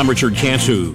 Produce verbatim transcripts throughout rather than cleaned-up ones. I'm Richard Cantu.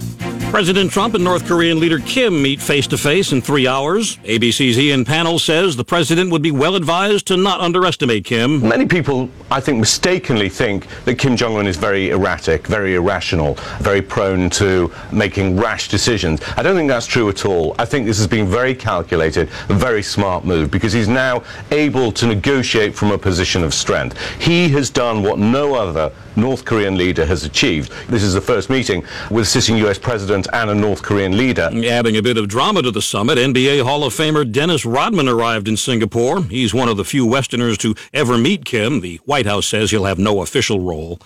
President Trump and North Korean leader Kim meet face-to-face in three hours. A B C's Ian Panel says the president would be well advised to not underestimate Kim. Many people, I think, mistakenly think that Kim Jong-un is very erratic, very irrational, very prone to making rash decisions. I don't think that's true at all. I think this has been very calculated, a very smart move, because he's now able to negotiate from a position of strength. He has done what no other North Korean leader has achieved. This is the first meeting with sitting U S president and a North Korean leader. Adding a bit of drama to the summit, N B A Hall of Famer Dennis Rodman arrived in Singapore. He's one of the few Westerners to ever meet Kim. The White House says he'll have no official role.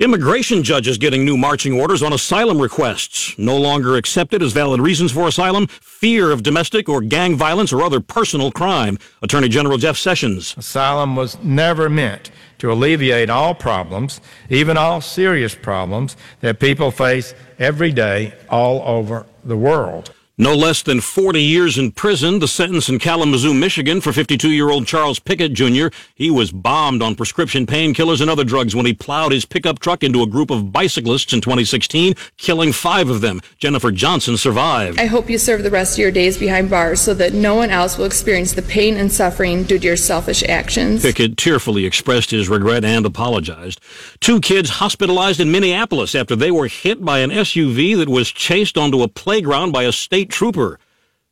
Immigration judges getting new marching orders on asylum requests. No longer accepted as valid reasons for asylum, fear of domestic or gang violence or other personal crime. Attorney General Jeff Sessions. Asylum was never meant to alleviate all problems, even all serious problems, that people face every day all over the world. No less than forty years in prison, the sentence in Kalamazoo, Michigan for fifty-two-year-old Charles Pickett, Junior He was bombed on prescription painkillers and other drugs when he plowed his pickup truck into a group of bicyclists in twenty sixteen, killing five of them. Jennifer Johnson survived. I hope you serve the rest of your days behind bars so that no one else will experience the pain and suffering due to your selfish actions. Pickett tearfully expressed his regret and apologized. Two kids hospitalized in Minneapolis after they were hit by an S U V that was chased onto a playground by a state trooper.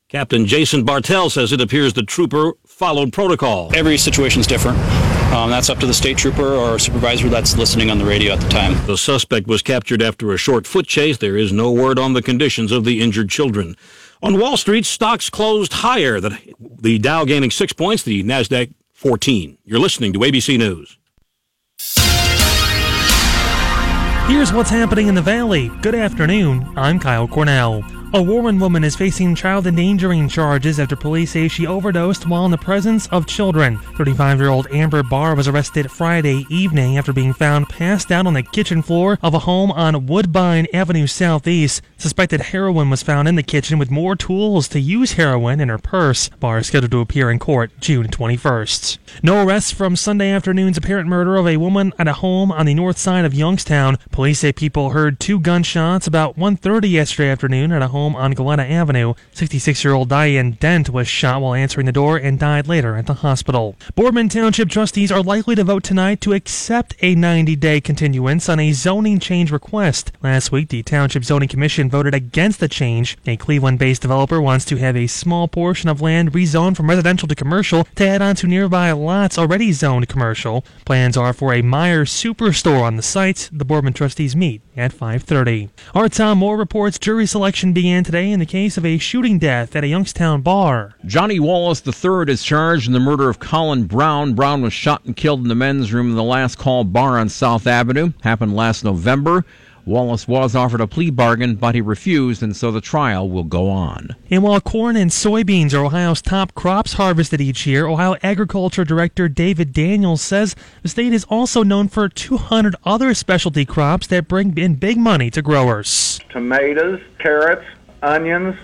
Captain Jason Bartell says it appears the trooper followed protocol. Every situation is different. Um, that's up to the state trooper or supervisor that's listening on the radio at the time. The suspect was captured after a short foot chase. There is no word on the conditions of the injured children. On Wall Street, stocks closed higher. The, the Dow gaining six points, the NASDAQ fourteen. You're listening to A B C News. Here's what's happening in the Valley. Good afternoon. I'm Kyle Cornell. A Warren woman is facing child endangering charges after police say she overdosed while in the presence of children. thirty-five-year-old Amber Barr was arrested Friday evening after being found passed out on the kitchen floor of a home on Woodbine Avenue Southeast. Suspected heroin was found in the kitchen with more tools to use heroin in her purse. Barr is scheduled to appear in court June twenty-first. No arrests from Sunday afternoon's apparent murder of a woman at a home on the north side of Youngstown. Police say people heard two gunshots about one thirty yesterday afternoon at a home on Galena Avenue. sixty-six-year-old Diane Dent was shot while answering the door and died later at the hospital. Boardman Township trustees are likely to vote tonight to accept a ninety-day continuance on a zoning change request. Last week, the Township Zoning Commission voted against the change. A Cleveland-based developer wants to have a small portion of land rezoned from residential to commercial to add on to nearby lots already zoned commercial. Plans are for a Meijer Superstore on the site. The Boardman trustees meet at five thirty. Our Tom Moore reports jury selection began today in the case of a shooting death at a Youngstown bar. Johnny Wallace the third is charged in the murder of Colin Brown. Brown was shot and killed in the men's room in the Last Call Bar on South Avenue. Happened last November. Wallace was offered a plea bargain, but he refused, and so the trial will go on. And while corn and soybeans are Ohio's top crops harvested each year, Ohio Agriculture Director David Daniels says the state is also known for two hundred other specialty crops that bring in big money to growers. Tomatoes, carrots, onions,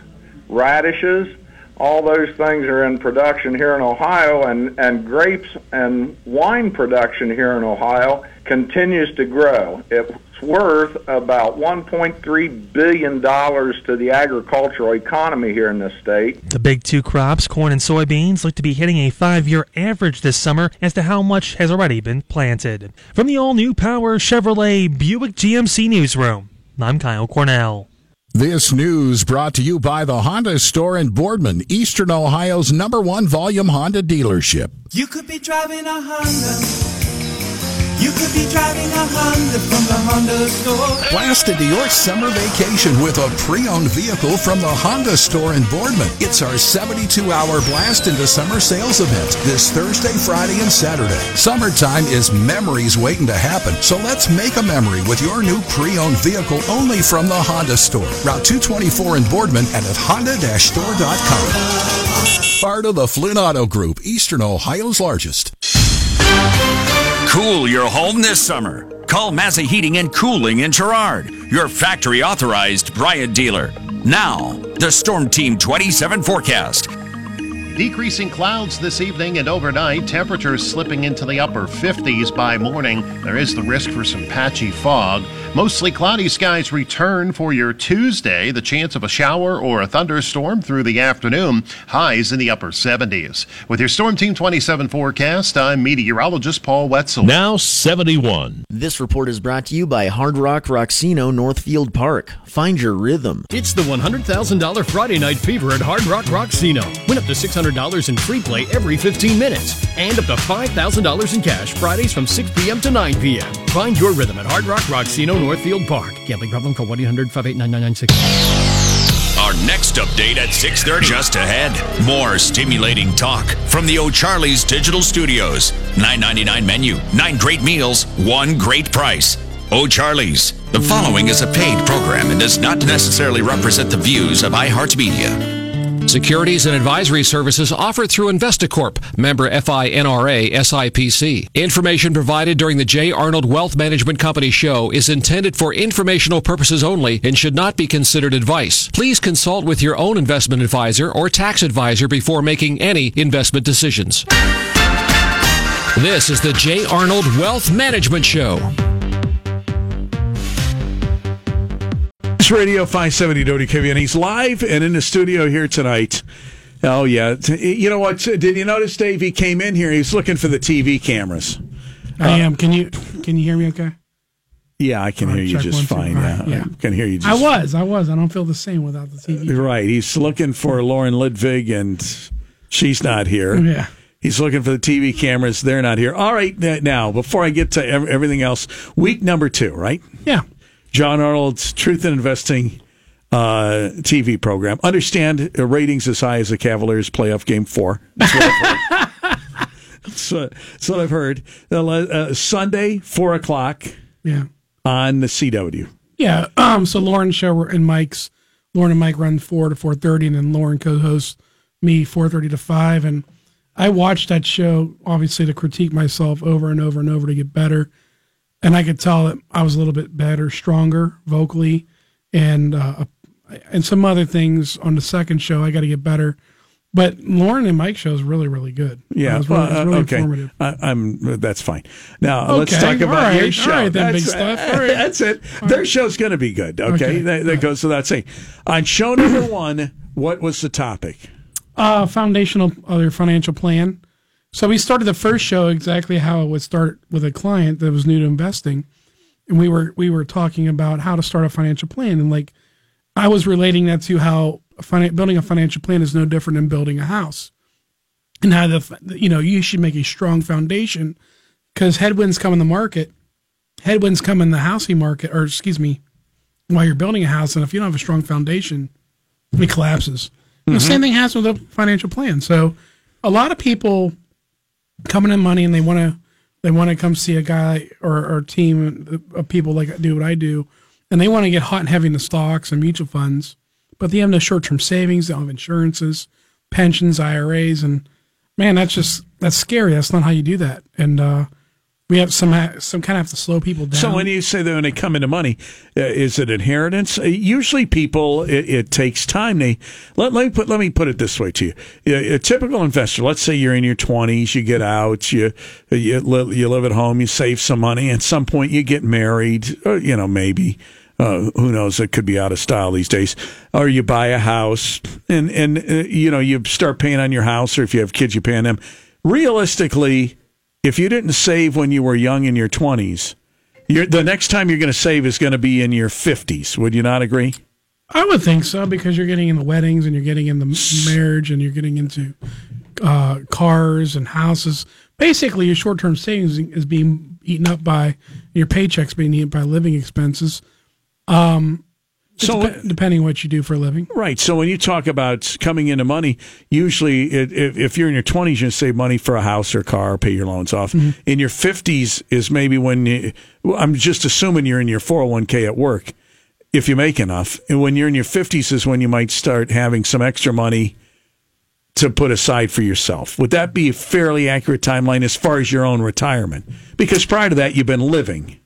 radishes, all those things are in production here in Ohio, and, and grapes and wine production here in Ohio continues to grow. It's worth about one point three billion dollars to the agricultural economy here in this state. The big two crops, corn and soybeans, look to be hitting a five-year average this summer as to how much has already been planted. From the all-new Power Chevrolet Buick G M C Newsroom, I'm Kyle Cornell. This news brought to you by the Honda Store in Boardman, Eastern Ohio's number one volume Honda dealership. You could be driving a Honda. You could be driving a Honda from the Honda Store. Blast into your summer vacation with a pre-owned vehicle from the Honda Store in Boardman. It's our seventy-two hour Blast into Summer sales event this Thursday, Friday, and Saturday. Summertime is memories waiting to happen, so let's make a memory with your new pre-owned vehicle only from the Honda Store. Route two twenty-four in Boardman and at honda dash store dot com. Part of the Flynn Auto Group, Eastern Ohio's largest. Cool your home this summer. Call Mazza Heating and Cooling in Girard, your factory-authorized Bryant dealer. Now, the Storm Team twenty-seven forecast. Decreasing clouds this evening and overnight, temperatures slipping into the upper fifties by morning. There is the risk for some patchy fog. Mostly cloudy skies return for your Tuesday. The chance of a shower or a thunderstorm through the afternoon. Highs in the upper seventies. With your Storm Team twenty-seven forecast, I'm meteorologist Paul Wetzel. Now seventy-one. This report is brought to you by Hard Rock Roxino Northfield Park. Find your rhythm. It's the one hundred thousand dollars Friday Night Fever at Hard Rock Roxino. Win up to six hundred dollars in free play every fifteen minutes. And up to five thousand dollars in cash Fridays from six p.m. to nine p.m. Find your rhythm at Hard Rock Roxino Northfield Park. Gambling problem? Call one eight hundred five eight nine nine nine six. Our next update at six thirty. Just ahead, more stimulating talk from the O'Charlie's Digital Studios. nine ninety-nine menu, nine great meals, one great price. O'Charlie's. The following is a paid program and does not necessarily represent the views of iHeartMedia. Securities and advisory services offered through Investacorp, member FINRA, S I P C. Information provided during the J. Arnold Wealth Management Company show is intended for informational purposes only and should not be considered advice. Please consult with your own investment advisor or tax advisor before making any investment decisions. This is the J. Arnold Wealth Management Show. Radio five seventy, Dodie Kevy, and he's live and in the studio here tonight. Oh, yeah. You know what? Did you notice, Dave, he came in here, he was looking for the T V cameras. I uh, am. Can you can you hear me okay? Yeah, I can All hear right, you just one, fine. Two, yeah. Right, yeah. I can hear you just I was. I was. I don't feel the same without the T V. Uh, right. He's looking for Lauren Ludwig, and she's not here. Yeah. He's looking for the T V cameras. They're not here. All right. Now, before I get to everything else, week number two, right? Yeah. John Arnold's Truth in Investing uh, T V program. Understand uh, ratings as high as the Cavaliers playoff game four. That's what I've heard. That's, uh, that's what I've heard. Uh, Sunday, four o'clock yeah. on the C W. Yeah, um, so Lauren's show and Mike's, Lauren and Mike run four to four thirty, and then Lauren co-hosts me four thirty to five. And I watched that show, obviously, to critique myself over and over and over to get better. And I could tell that I was a little bit better, stronger vocally, and uh, and some other things on the second show. I got to get better. But Lauren and Mike's show is really, really good. Yeah, it was really, uh, it was really okay. informative. I, I'm that's fine. Now okay. let's talk about right. your show. All right, then, big stuff. All right. That's it. All Their right. show's going to be good. Okay, okay. that, that goes without saying. On show number one, what was the topic? Uh, foundational or uh, financial plan. So we started the first show exactly how it would start with a client that was new to investing, and we were we were talking about how to start a financial plan, and like I was relating that to how finan- building a financial plan is no different than building a house, and how the you know you should make a strong foundation because headwinds come in the market, headwinds come in the housing market, or excuse me, while you're building a house, and if you don't have a strong foundation, it collapses. Mm-hmm. The same thing happens with a financial plan. So a lot of people coming in money, and they want to they want to come see a guy or, or a team of people like do what I do, and they want to get hot and heavy in the stocks and mutual funds, but they have no short-term savings, they don't have insurances, pensions, I R As, and man, that's just that's scary. That's not how you do that, and uh, we have some some kind of have to slow people down. So when you say that when they come into money, uh, is it inheritance? Uh, usually, people it, it takes time. They let let me put let me put it this way to you: a, a typical investor. Let's say you're in your twenties, you get out, you you live, you live at home, you save some money. At some point, you get married. Or, you know, maybe uh, who knows? It could be out of style these days. Or you buy a house, and and uh, you know you start paying on your house, or if you have kids, you pay on them. Realistically, if you didn't save when you were young in your twenties, you're, the next time you're going to save is going to be in your fifties. Would you not agree? I would think so, because you're getting into weddings and you're getting into marriage and you're getting into uh, cars and houses. Basically, your short-term savings is being eaten up by your paychecks being eaten by living expenses. Um So dep- depending on what you do for a living. Right. So when you talk about coming into money, usually it, if, if you're in your twenties, you save money for a house or a car, pay your loans off. Mm-hmm. In your fifties is maybe when you, I'm just assuming you're in your four oh one k at work, if you make enough. And when you're in your fifties is when you might start having some extra money to put aside for yourself. Would that be a fairly accurate timeline as far as your own retirement? Because prior to that, you've been living.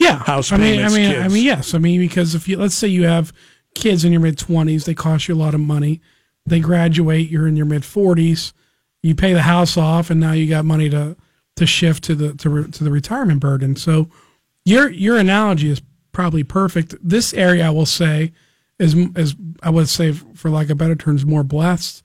Yeah, house payments, I mean, I mean, kids. I mean, yes, I mean because if you let's say you have kids in your mid twenties, they cost you a lot of money. they graduate, you're in your mid forties, you pay the house off, and now you got money to, to shift to the to, re, to the retirement burden. So your your analogy is probably perfect. This area, I will say, is, is I would say, for lack of better terms, more blessed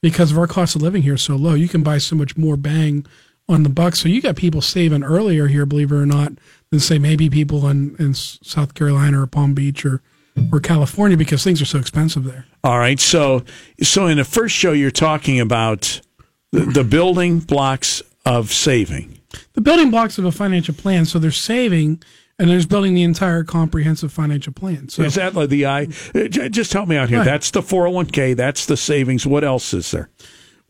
because of our cost of living here is so low. You can buy so much more bang on the buck. So you got people saving earlier here, believe it or not, than, say, maybe people in, in South Carolina or Palm Beach or or California, because things are so expensive there. All right. So so in the first show, you're talking about the, the building blocks of saving. The building blocks of a financial plan. So they're saving, and there's building the entire comprehensive financial plan. So is that like the I? Just help me out here. Right. That's the four oh one k. That's the savings. What else is there?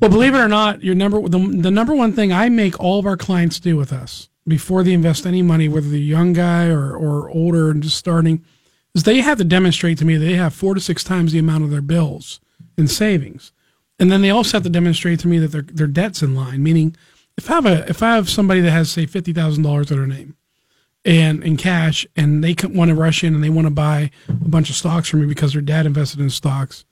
Well, believe it or not, your number the, the number one thing I make all of our clients do with us before they invest any money, whether the young guy or, or older and just starting, is they have to demonstrate to me they have four to six times the amount of their bills in savings. And then they also have to demonstrate to me that their their debt's in line, meaning if I have a, if I have somebody that has, say, fifty thousand dollars in their name and in cash, and they want to rush in and they want to buy a bunch of stocks from me because their dad invested in stocks,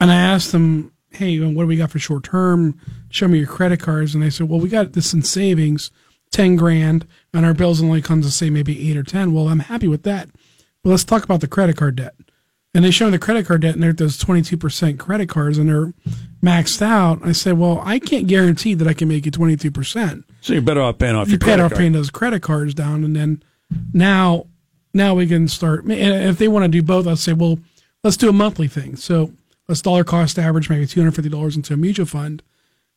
and I ask them, hey, what do we got for short term? Show me your credit cards. And they said, well, we got this in savings, ten grand, and our bills only comes to, say, maybe eight or ten. Well, I'm happy with that. Well, let's talk about the credit card debt. And they show the credit card debt, and they're at those twenty-two percent credit cards, and they're maxed out. I say, well, I can't guarantee that I can make you twenty-two percent. So you're better off paying off your credit card. You're better off paying those credit cards down, and then now now we can start. And if they want to do both, I'll say, well, let's do a monthly thing. So let's dollar cost average, maybe two hundred fifty dollars into a mutual fund,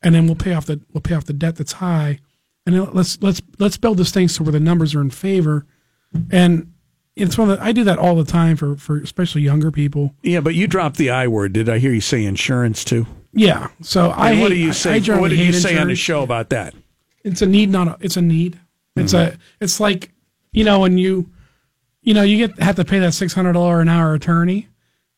and then we'll pay off the we'll pay off the debt that's high. And then let's let's let's build this thing so where the numbers are in favor. And it's one of the, I do that all the time for, for especially younger people. Yeah, but you dropped the I word. Did I hear you say insurance too? Yeah. So I hate, what do you say? I, I what do you insurance. say on the show about that? It's a need, not a, it's a need. It's mm-hmm. a it's like, you know, when you you know you get have to pay that six hundred dollars an hour attorney.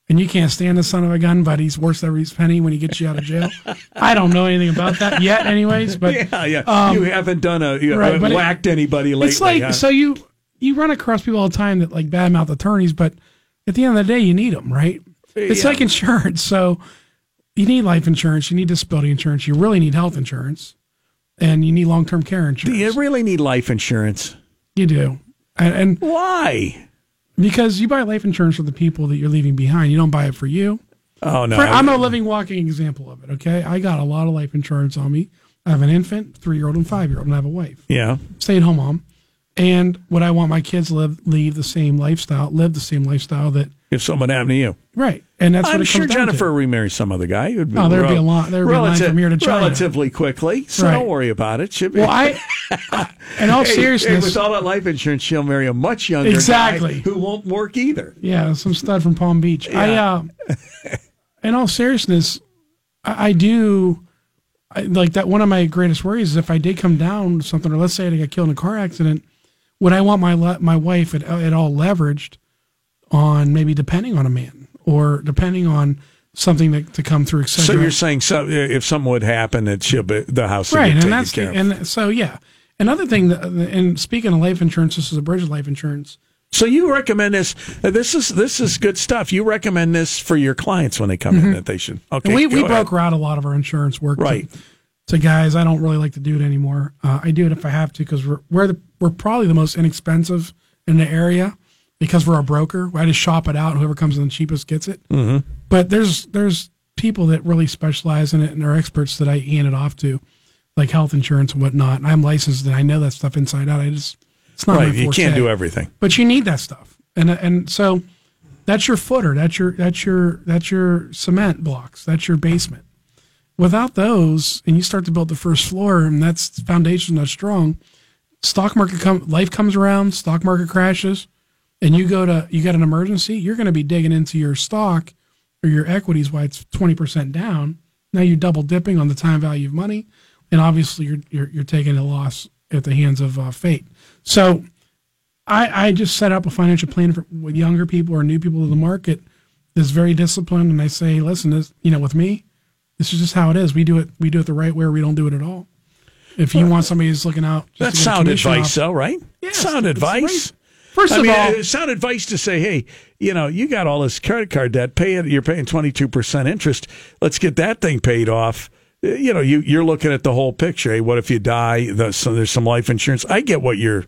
And you can't stand the son of a gun, but he's worth every penny when he gets you out of jail. I don't know anything about that yet, anyways. But yeah, yeah. Um, you haven't done a you right, haven't whacked it, anybody lately. It's like huh? so you you run across people all the time that like badmouth attorneys, but at the end of the day, you need them, right? It's yeah. like insurance. So you need life insurance, you need disability insurance, you really need health insurance, and you need long term care insurance. Do you really need life insurance? You do, and, and why? Because you buy life insurance for the people that you're leaving behind. You don't buy it for you. Oh, no. For, I'm a living, walking example of it, okay? I got a lot of life insurance on me. I have an infant, three-year-old and five-year-old, and I have a wife. Yeah. Stay-at-home mom. And would I want my kids to live, leave the same lifestyle, live the same lifestyle that... If someone happened to you. Right. And that's I'm what it sure comes Jennifer down to. remarries some other guy. Be oh, there would be a lot. There would be a line from here to China. Relatively quickly, so right. don't worry about it. Well, I, in all hey, seriousness... Hey, with all that life insurance, she'll marry a much younger exactly. guy who won't work either. Yeah, some stud from Palm Beach. Yeah. I, uh, in all seriousness, I, I do... I, like, that. One of my greatest worries is if I did come down with something, or let's say I got killed in a car accident, would I want my my wife at, at all leveraged on maybe depending on a man or depending on something that, to come through? So you're saying so, if something would happen, that she'll be, the house right, would be taken care of. And so, yeah. Another thing, that, and speaking of life insurance, this is a bridge of life insurance. So you recommend this. This is this is good stuff. You recommend this for your clients when they come mm-hmm. in that they should. Okay, and we we broker out a lot of our insurance work right. to, to guys. I don't really like to do it anymore. Uh, I do it if I have to because we're we're, the, we're probably the most inexpensive in the area. Because we're a broker, I just shop it out. Whoever comes in the cheapest gets it. Mm-hmm. But there's there's people that really specialize in it and are experts that I hand it off to, like health insurance and whatnot. And I'm licensed and I know that stuff inside out. I just it's not right. You can't do everything, but you need that stuff. And and so that's your footer. That's your that's your that's your cement blocks. That's your basement. Without those, and you start to build the first floor, and that's foundation that's strong. Stock market come life comes around. Stock market crashes. And you go to you got an emergency, you're going to be digging into your stock or your equities while it's twenty percent down. Now you're double dipping on the time value of money, and obviously you're you're, you're taking a loss at the hands of uh, fate. So I, I just set up a financial plan for, with younger people or new people to the market that's very disciplined, and I say, listen, this, you know, with me, this is just how it is. We do it we do it the right way, or we don't do it at all. If you well, want somebody who's looking out, just that's sound advice, off, though, right? Yeah, sound advice. Right. First I of mean, all, sound advice to say, hey, you know, you got all this credit card debt, pay it, you're paying twenty-two percent interest. Let's get that thing paid off. You know, you, you're looking at the whole picture. Hey, what if you die? The, so there's some life insurance. I get what you're,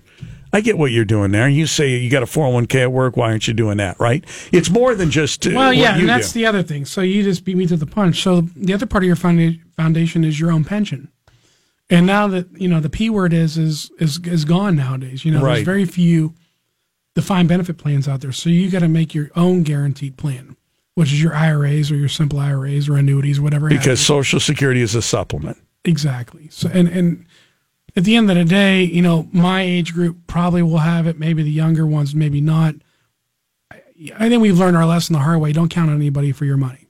I get what you're doing there. You say you got a four oh one k at work. Why aren't you doing that? Right? It's more than just. Uh, well, yeah, what you and that's do. The other thing. So you just beat me to the punch. So the other part of your founda- foundation is your own pension. And now that you know the P word is is is, is gone nowadays. You know, right. There's very few defined benefit plans out there. So you got to make your own guaranteed plan, which is your I R As or your simple I R As or annuities, whatever. Because happens. Social Security is a supplement. Exactly. So and, and at the end of the day, you know, my age group probably will have it. Maybe the younger ones, maybe not. I, I think we've learned our lesson the hard way. Don't count on anybody for your money.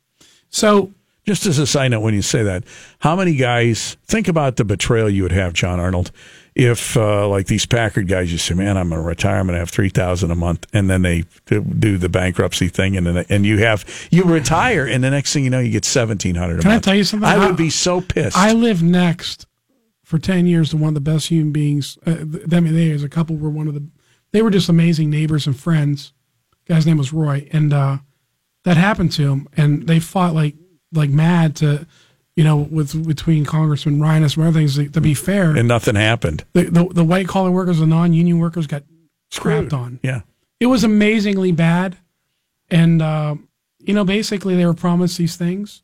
So just as a side note, when you say that, how many guys think about the betrayal you would have, John Arnold, if uh, like these Packard guys, you say, man, I'm going to retire, I'm going to have three thousand dollars a month, and then they do the bankruptcy thing, and then, and you have you retire, and the next thing you know, you get seventeen hundred dollars a month. Can I tell you something? I would be so pissed. I lived next for ten years to one of the best human beings. Uh, I mean, they as a couple were one of the, they were just amazing neighbors and friends. The guy's name was Roy, and uh, that happened to him, and they fought like, like mad to, you know, with between Congressman Reines and other things, to, to be fair. And nothing happened. The the, the white collar workers, the non union workers got scrapped on. Yeah. It was amazingly bad. And, uh, you know, basically they were promised these things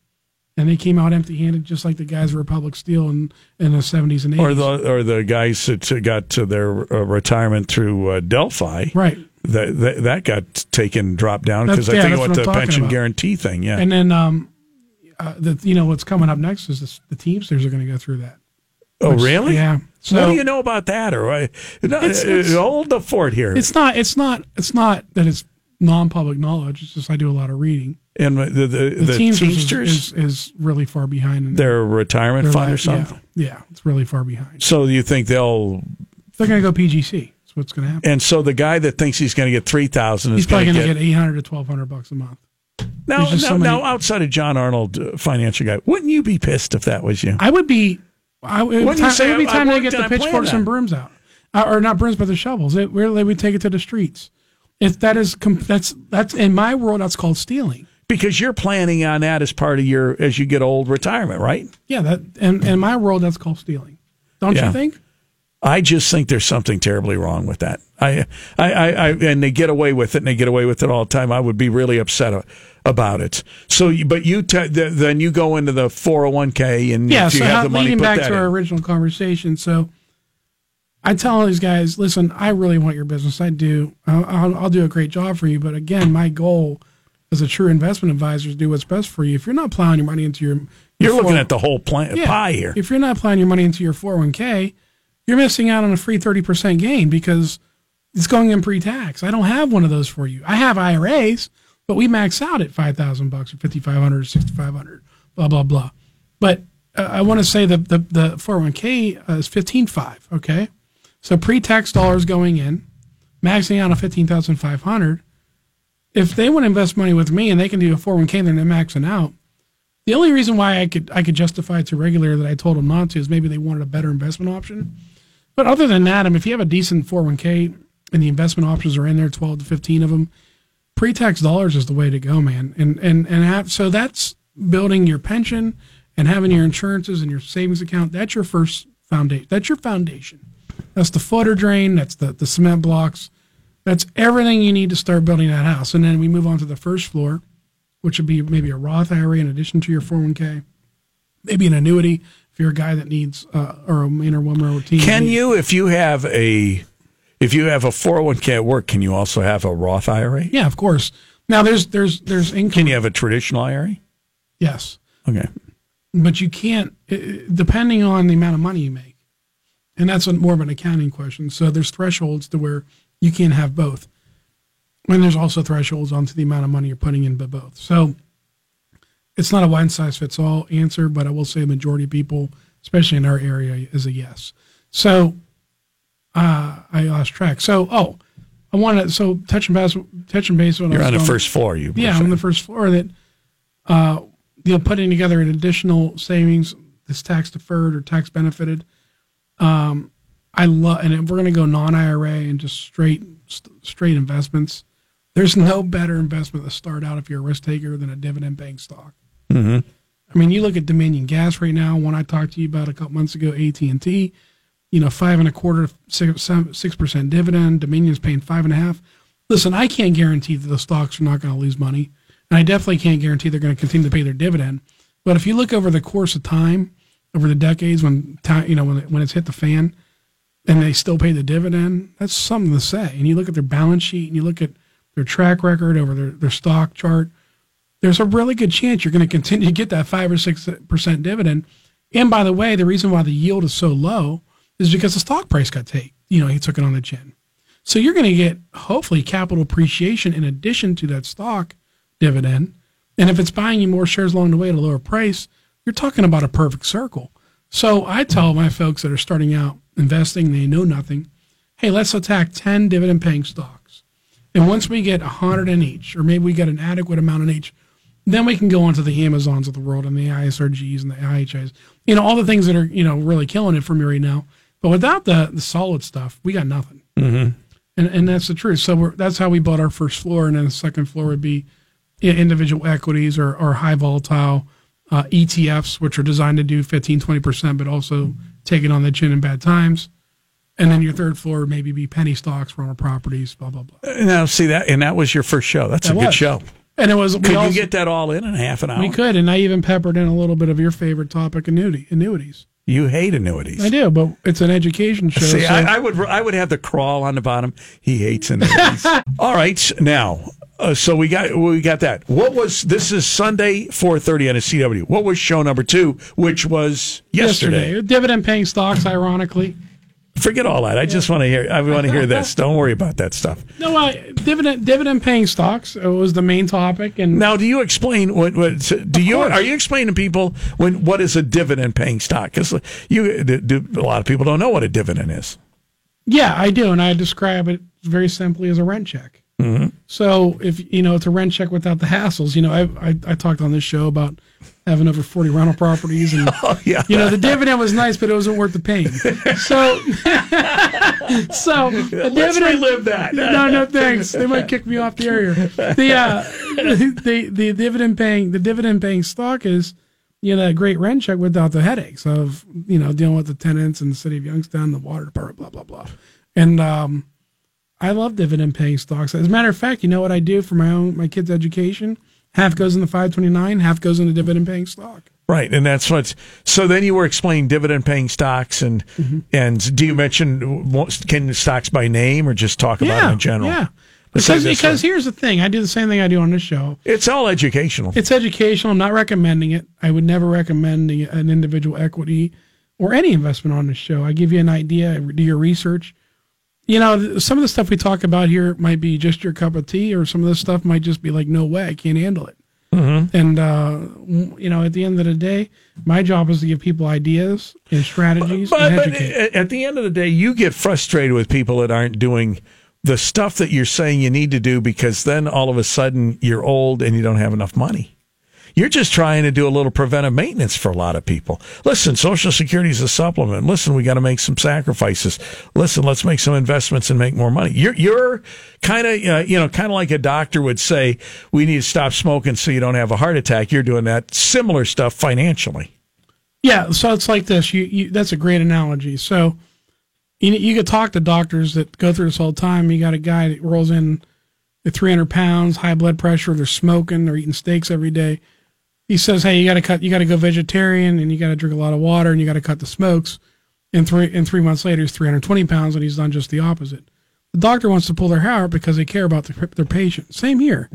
and they came out empty handed, just like the guys at Republic Steel in, in the seventies and eighties. Or the, or the guys that got to their uh, retirement through uh, Delphi. Right. That, that, that got taken, dropped down because I yeah, think it went to the pension about. guarantee thing. Yeah. And then, um, Uh, the, you know, what's coming up next is this, the Teamsters are going to go through that. Oh, which, really? Yeah. So, what do you know about that? Or uh, it's, it's, hold the fort here. It's not. It's not. It's not that it's non-public knowledge. It's just I do a lot of reading. And the the, the, the Teamsters, teamsters is, is, is really far behind in their retirement their fund life, or something. Yeah, yeah, it's really far behind. So you think they'll? They're going to go P G C. That's what's going to happen. And so the guy that thinks he's going to get three thousand is probably going to get eight hundred to twelve hundred bucks a month. Now, now, so now, outside of John Arnold, uh, financial guy, wouldn't you be pissed if that was you? I would be. I would be time, say, it would be time I, I to get the pitchforks and brooms out, uh, or not brooms, but the shovels. It, where they would take it to the streets. If that is that's that's in my world, that's called stealing. Because you're planning on that as part of your as you get old retirement, right? Yeah, that and in my world, that's called stealing. Don't yeah. you think? I just think there's something terribly wrong with that. I, I, I, I, and they get away with it, and they get away with it all the time. I would be really upset about it. So, but you t- then you go into the four oh one k, and yeah. If you so, have how, the money, leading put back that to in. Our original conversation. So, I tell all these guys, listen, I really want your business. I do. I'll, I'll, I'll do a great job for you. But again, my goal as a true investment advisor is to do what's best for you. If you're not plowing your money into your, your you're looking four, at the whole plan, yeah, pie here. If you're not plowing your money into your four oh one k. You're missing out on a free thirty percent gain because it's going in pre-tax. I don't have one of those for you. I have I R As, but we max out at five thousand bucks or fifty-five hundred or sixty-five hundred, blah, blah, blah. But uh, I want to say the, the, the four oh one k uh, is fifteen five, okay? So pre-tax dollars going in, maxing out on fifteen thousand five hundred. If they want to invest money with me and they can do a four oh one k and they're maxing out, the only reason why I could I could justify to a regulator that I told them not to is maybe they wanted a better investment option. But other than that, I mean, if you have a decent four oh one k and the investment options are in there, twelve to fifteen of them, pre-tax dollars is the way to go, man. And and and have, so that's building your pension and having your insurances and your savings account. That's your first foundation. That's your foundation. That's the footer drain. That's the, the cement blocks. That's everything you need to start building that house. And then we move on to the first floor, which would be maybe a Roth I R A in addition to your four oh one k, maybe an annuity. If you're a guy that needs, uh, or a man or woman or a team, can you, if you have a, if you have a four oh one k at work, can you also have a Roth I R A? Yeah, of course. Now there's there's there's income. Can you have a traditional I R A? Yes. Okay. But you can't, depending on the amount of money you make, and that's more of an accounting question. So there's thresholds to where you can't have both, and there's also thresholds onto the amount of money you're putting in, but both. So. It's not a one-size-fits-all answer, but I will say the majority of people, especially in our area, is a yes. So uh, I lost track. So, oh, I want to, so touch and base, touch and base. You're on the first floor. you Yeah, on the first floor that, uh, you know, putting together an additional savings that's tax-deferred or tax-benefited. Um, I love, and if we're going to go non-I R A and just straight st- straight investments, there's no better investment to start out if you're a risk taker than a dividend paying stock. Mm-hmm. I mean, you look at Dominion Gas right now, one I talked to you about a couple months ago, A T and T, you know, five and a quarter, six, seven, six percent dividend. Dominion's paying five and a half. Listen, I can't guarantee that the stocks are not going to lose money, and I definitely can't guarantee they're going to continue to pay their dividend. But if you look over the course of time, over the decades, when time, you know, when, when it's hit the fan, and they still pay the dividend, that's something to say. And you look at their balance sheet, and you look at their track record over their, their stock chart, there's a really good chance you're going to continue to get that five or six percent dividend. And by the way, the reason why the yield is so low is because the stock price got take. You know, he took it on the chin. So you're going to get, hopefully, capital appreciation in addition to that stock dividend. And if it's buying you more shares along the way at a lower price, you're talking about a perfect circle. So I tell my folks that are starting out investing, they know nothing, hey, let's attack ten dividend-paying stocks. And once we get one hundred in each, or maybe we get an adequate amount in each, then we can go on to the Amazons of the world and the I S R Gs and the I H Is, you know, all the things that are, you know, really killing it for me right now. But without the, the solid stuff, we got nothing. Mm-hmm. And and that's the truth. So we're, that's how we bought our first floor. And then the second floor would be individual equities or, or high volatile uh, E T Fs, which are designed to do fifteen, twenty percent, but also take it on the chin in bad times. And then your third floor would maybe be penny stocks, rental properties, blah, blah, blah. Now, see that. And that was your first show. That's that a was. good show. And it was. Could we also, you get that all in in half an hour? We could, and I even peppered in a little bit of your favorite topic, annuity, annuities. You hate annuities. I do, but it's an education show. See, so. I, I would, I would have the crawl on the bottom. He hates annuities. All right, now, uh, so we got, we got that. What was this? Is Sunday four thirty on a C W? What was show number two, which was yesterday? yesterday. Dividend paying stocks, ironically. Forget all that. I just want to hear. I want to hear this. Don't worry about that stuff. No, uh, dividend dividend paying stocks was the main topic. And now, do you explain what? what do you are you explaining to people when what is a dividend paying stock? Because you do, a lot of people don't know what a dividend is. Yeah, I do, and I describe it very simply as a rent check. Mm-hmm. So if you know, it's a rent check without the hassles. You know, I I, I talked on this show about having over forty rental properties, and oh, yeah. you know, the dividend was nice, but it wasn't worth the pain. So, so the let's dividend, relive that. No, no, thanks. They might kick me off the air here. The uh, the the dividend paying the dividend paying stock is, you know, that great rent check without the headaches of, you know, dealing with the tenants and the city of Youngstown, the water department, blah blah blah, and um. I love dividend-paying stocks. As a matter of fact, you know what I do for my own, my kids' education? Half goes in the five twenty-nine, half goes into dividend-paying stock. Right, and that's what's... So then you were explaining dividend-paying stocks, and mm-hmm. and do you mention can stocks by name or just talk yeah, about them in general? Yeah, Besides because, because here's the thing. I do the same thing I do on this show. It's all educational. It's educational. I'm not recommending it. I would never recommend an individual equity or any investment on this show. I give you an idea, do your research. You know, some of the stuff we talk about here might be just your cup of tea, or some of this stuff might just be like, no way, I can't handle it. Mm-hmm. And, uh, you know, at the end of the day, my job is to give people ideas and strategies but, but, and educate. But at the end of the day, you get frustrated with people that aren't doing the stuff that you're saying you need to do, because then all of a sudden you're old and you don't have enough money. You're just trying to do a little preventive maintenance for a lot of people. Listen, Social Security is a supplement. Listen, we got to make some sacrifices. Listen, let's make some investments and make more money. You're, you're kind of, uh, you know, kind of like a doctor would say, we need to stop smoking so you don't have a heart attack. You're doing that similar stuff financially. Yeah, so it's like this. You, you that's a great analogy. So you, you could talk to doctors that go through this all the time. You got a guy that rolls in at three hundred pounds, high blood pressure. They're smoking. They're eating steaks every day. He says, "Hey, you got to cut. You got to go vegetarian, and you got to drink a lot of water, and you got to cut the smokes." And three and three months later, he's three hundred twenty pounds, and he's done just the opposite. The doctor wants to pull their hair out because they care about the, their patient. Same here.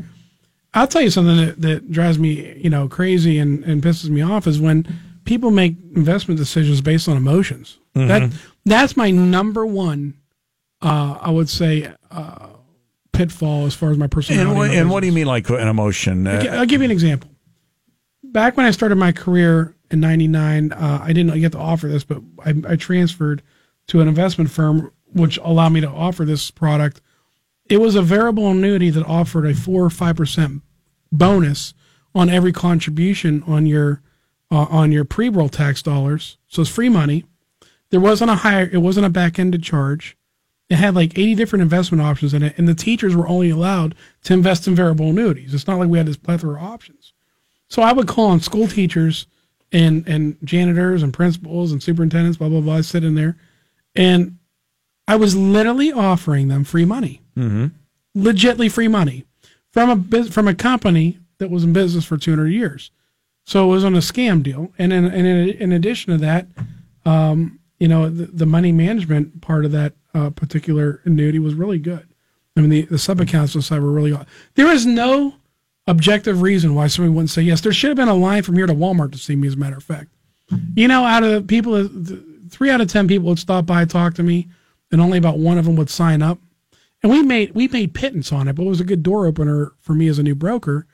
I'll tell you something that, that drives me, you know, crazy and, and pisses me off is when people make investment decisions based on emotions. Mm-hmm. That that's my number one, uh, I would say. Uh, pitfall as far as my personality. And what, and what do you mean, like an emotion? Uh, I'll give you an example. Back when I started my career in ninety-nine, uh, I didn't get to offer this, but I, I transferred to an investment firm, which allowed me to offer this product. It was a variable annuity that offered a four or five percent bonus on every contribution on your uh, on your pre-roll tax dollars. So it's free money. There wasn't a higher, it wasn't a back-ended charge. It had like eighty different investment options in it, and the teachers were only allowed to invest in variable annuities. It's not like we had this plethora of options. So I would call on school teachers and, and janitors and principals and superintendents, blah, blah, blah, sit in there. And I was literally offering them free money, mm-hmm. legitly free money from a from a company that was in business for two hundred years. So it was on a scam deal. And in, and in, in addition to that, um, you know, the, the money management part of that uh, particular annuity was really good. I mean, the, the sub-accounts on side were really good. There is no objective reason why somebody wouldn't say yes. There should have been a line from here to Walmart to see me, as a matter of fact. You know, out of people, three out of ten people would stop by, talk to me, and only about one of them would sign up. And we made we made pittance on it, but it was a good door opener for me as a new broker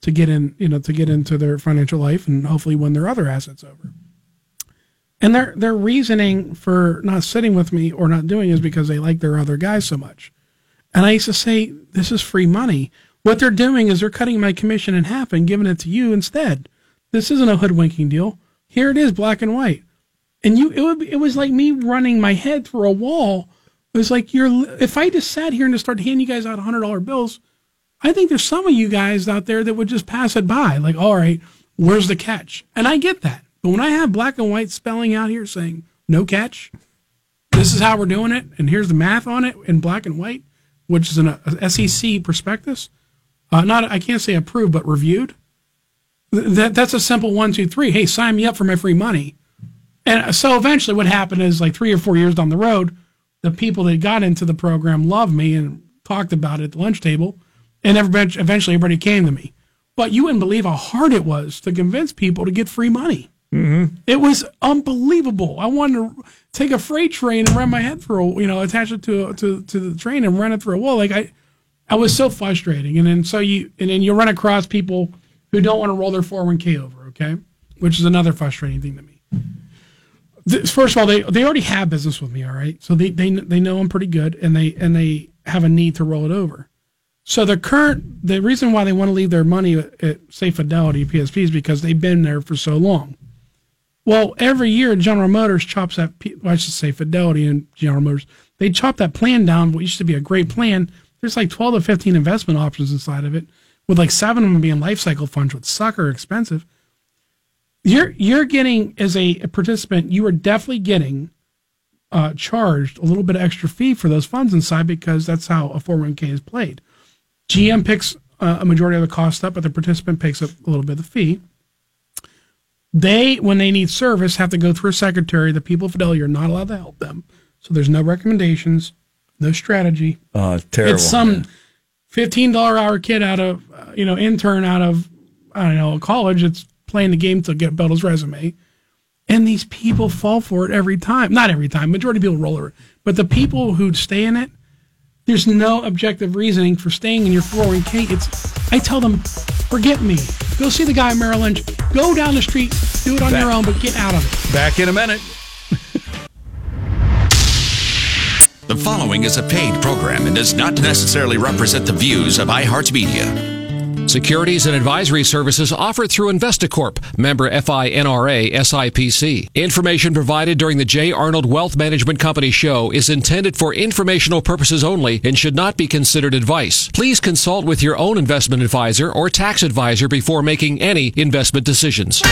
to get in, you know, to get into their financial life and hopefully win their other assets over. And their their reasoning for not sitting with me or not doing is because they like their other guys so much. And I used to say, this is free money. What they're doing is they're cutting my commission in half and giving it to you instead. This isn't a hoodwinking deal. Here it is, black and white. And you, it would be, it was like me running my head through a wall. It was like, you're, if I just sat here and just started handing you guys out one hundred dollar bills, I think there's some of you guys out there that would just pass it by. Like, all right, where's the catch? And I get that. But when I have black and white spelling out here saying, no catch, this is how we're doing it, and here's the math on it in black and white, which is an a S E C prospectus, uh, not I can't say approved, but reviewed, that that's a simple one, two, three. Hey, sign me up for my free money. And so eventually what happened is like three or four years down the road, the people that got into the program loved me and talked about it at the lunch table, and everybody, eventually everybody came to me. But you wouldn't believe how hard it was to convince people to get free money. Mm-hmm. It was unbelievable. I wanted to take a freight train and run my head through, you know, attach it to to to the train and run it through a wall. Like I, I was so frustrating. And then so you and then you run across people who don't want to roll their four oh one k over, okay, which is another frustrating thing to me. First of all, they they already have business with me, all right. So they they they know I'm pretty good, and they and they have a need to roll it over. So the current the reason why they want to leave their money at say Fidelity P S P is because they've been there for so long. Well, every year General Motors chops that, well, I should say Fidelity and General Motors, they chop that plan down, what used to be a great plan. There's like twelve to fifteen investment options inside of it, with like seven of them being life cycle funds, which suck or expensive. You're you're getting, as a participant, you are definitely getting uh, charged a little bit of extra fee for those funds inside, because that's how a four oh one k is played. G M picks uh, a majority of the cost up, but the participant picks up a little bit of the fee. They, when they need service, have to go through a secretary. The people of Fidelity are not allowed to help them. So there's no recommendations, no strategy. Oh, it's terrible. It's some man. fifteen dollar hour kid out of, uh, you know, intern out of, I don't know, college. It's playing the game to get Bettle's resume. And these people fall for it every time. Not every time. Majority of people roll over it. But the people who stay in it, there's no objective reasoning for staying in your four oh one k. It's, I tell them, forget me. Go see the guy in Merrill Lynch. Go down the street. Do it on back, your own, but get out of it. Back in a minute. The following is a paid program and does not necessarily represent the views of iHeartMedia. Securities and advisory services offered through Investacorp, member FINRA, S I P C. Information provided during the J. Arnold Wealth Management Company show is intended for informational purposes only and should not be considered advice. Please consult with your own investment advisor or tax advisor before making any investment decisions.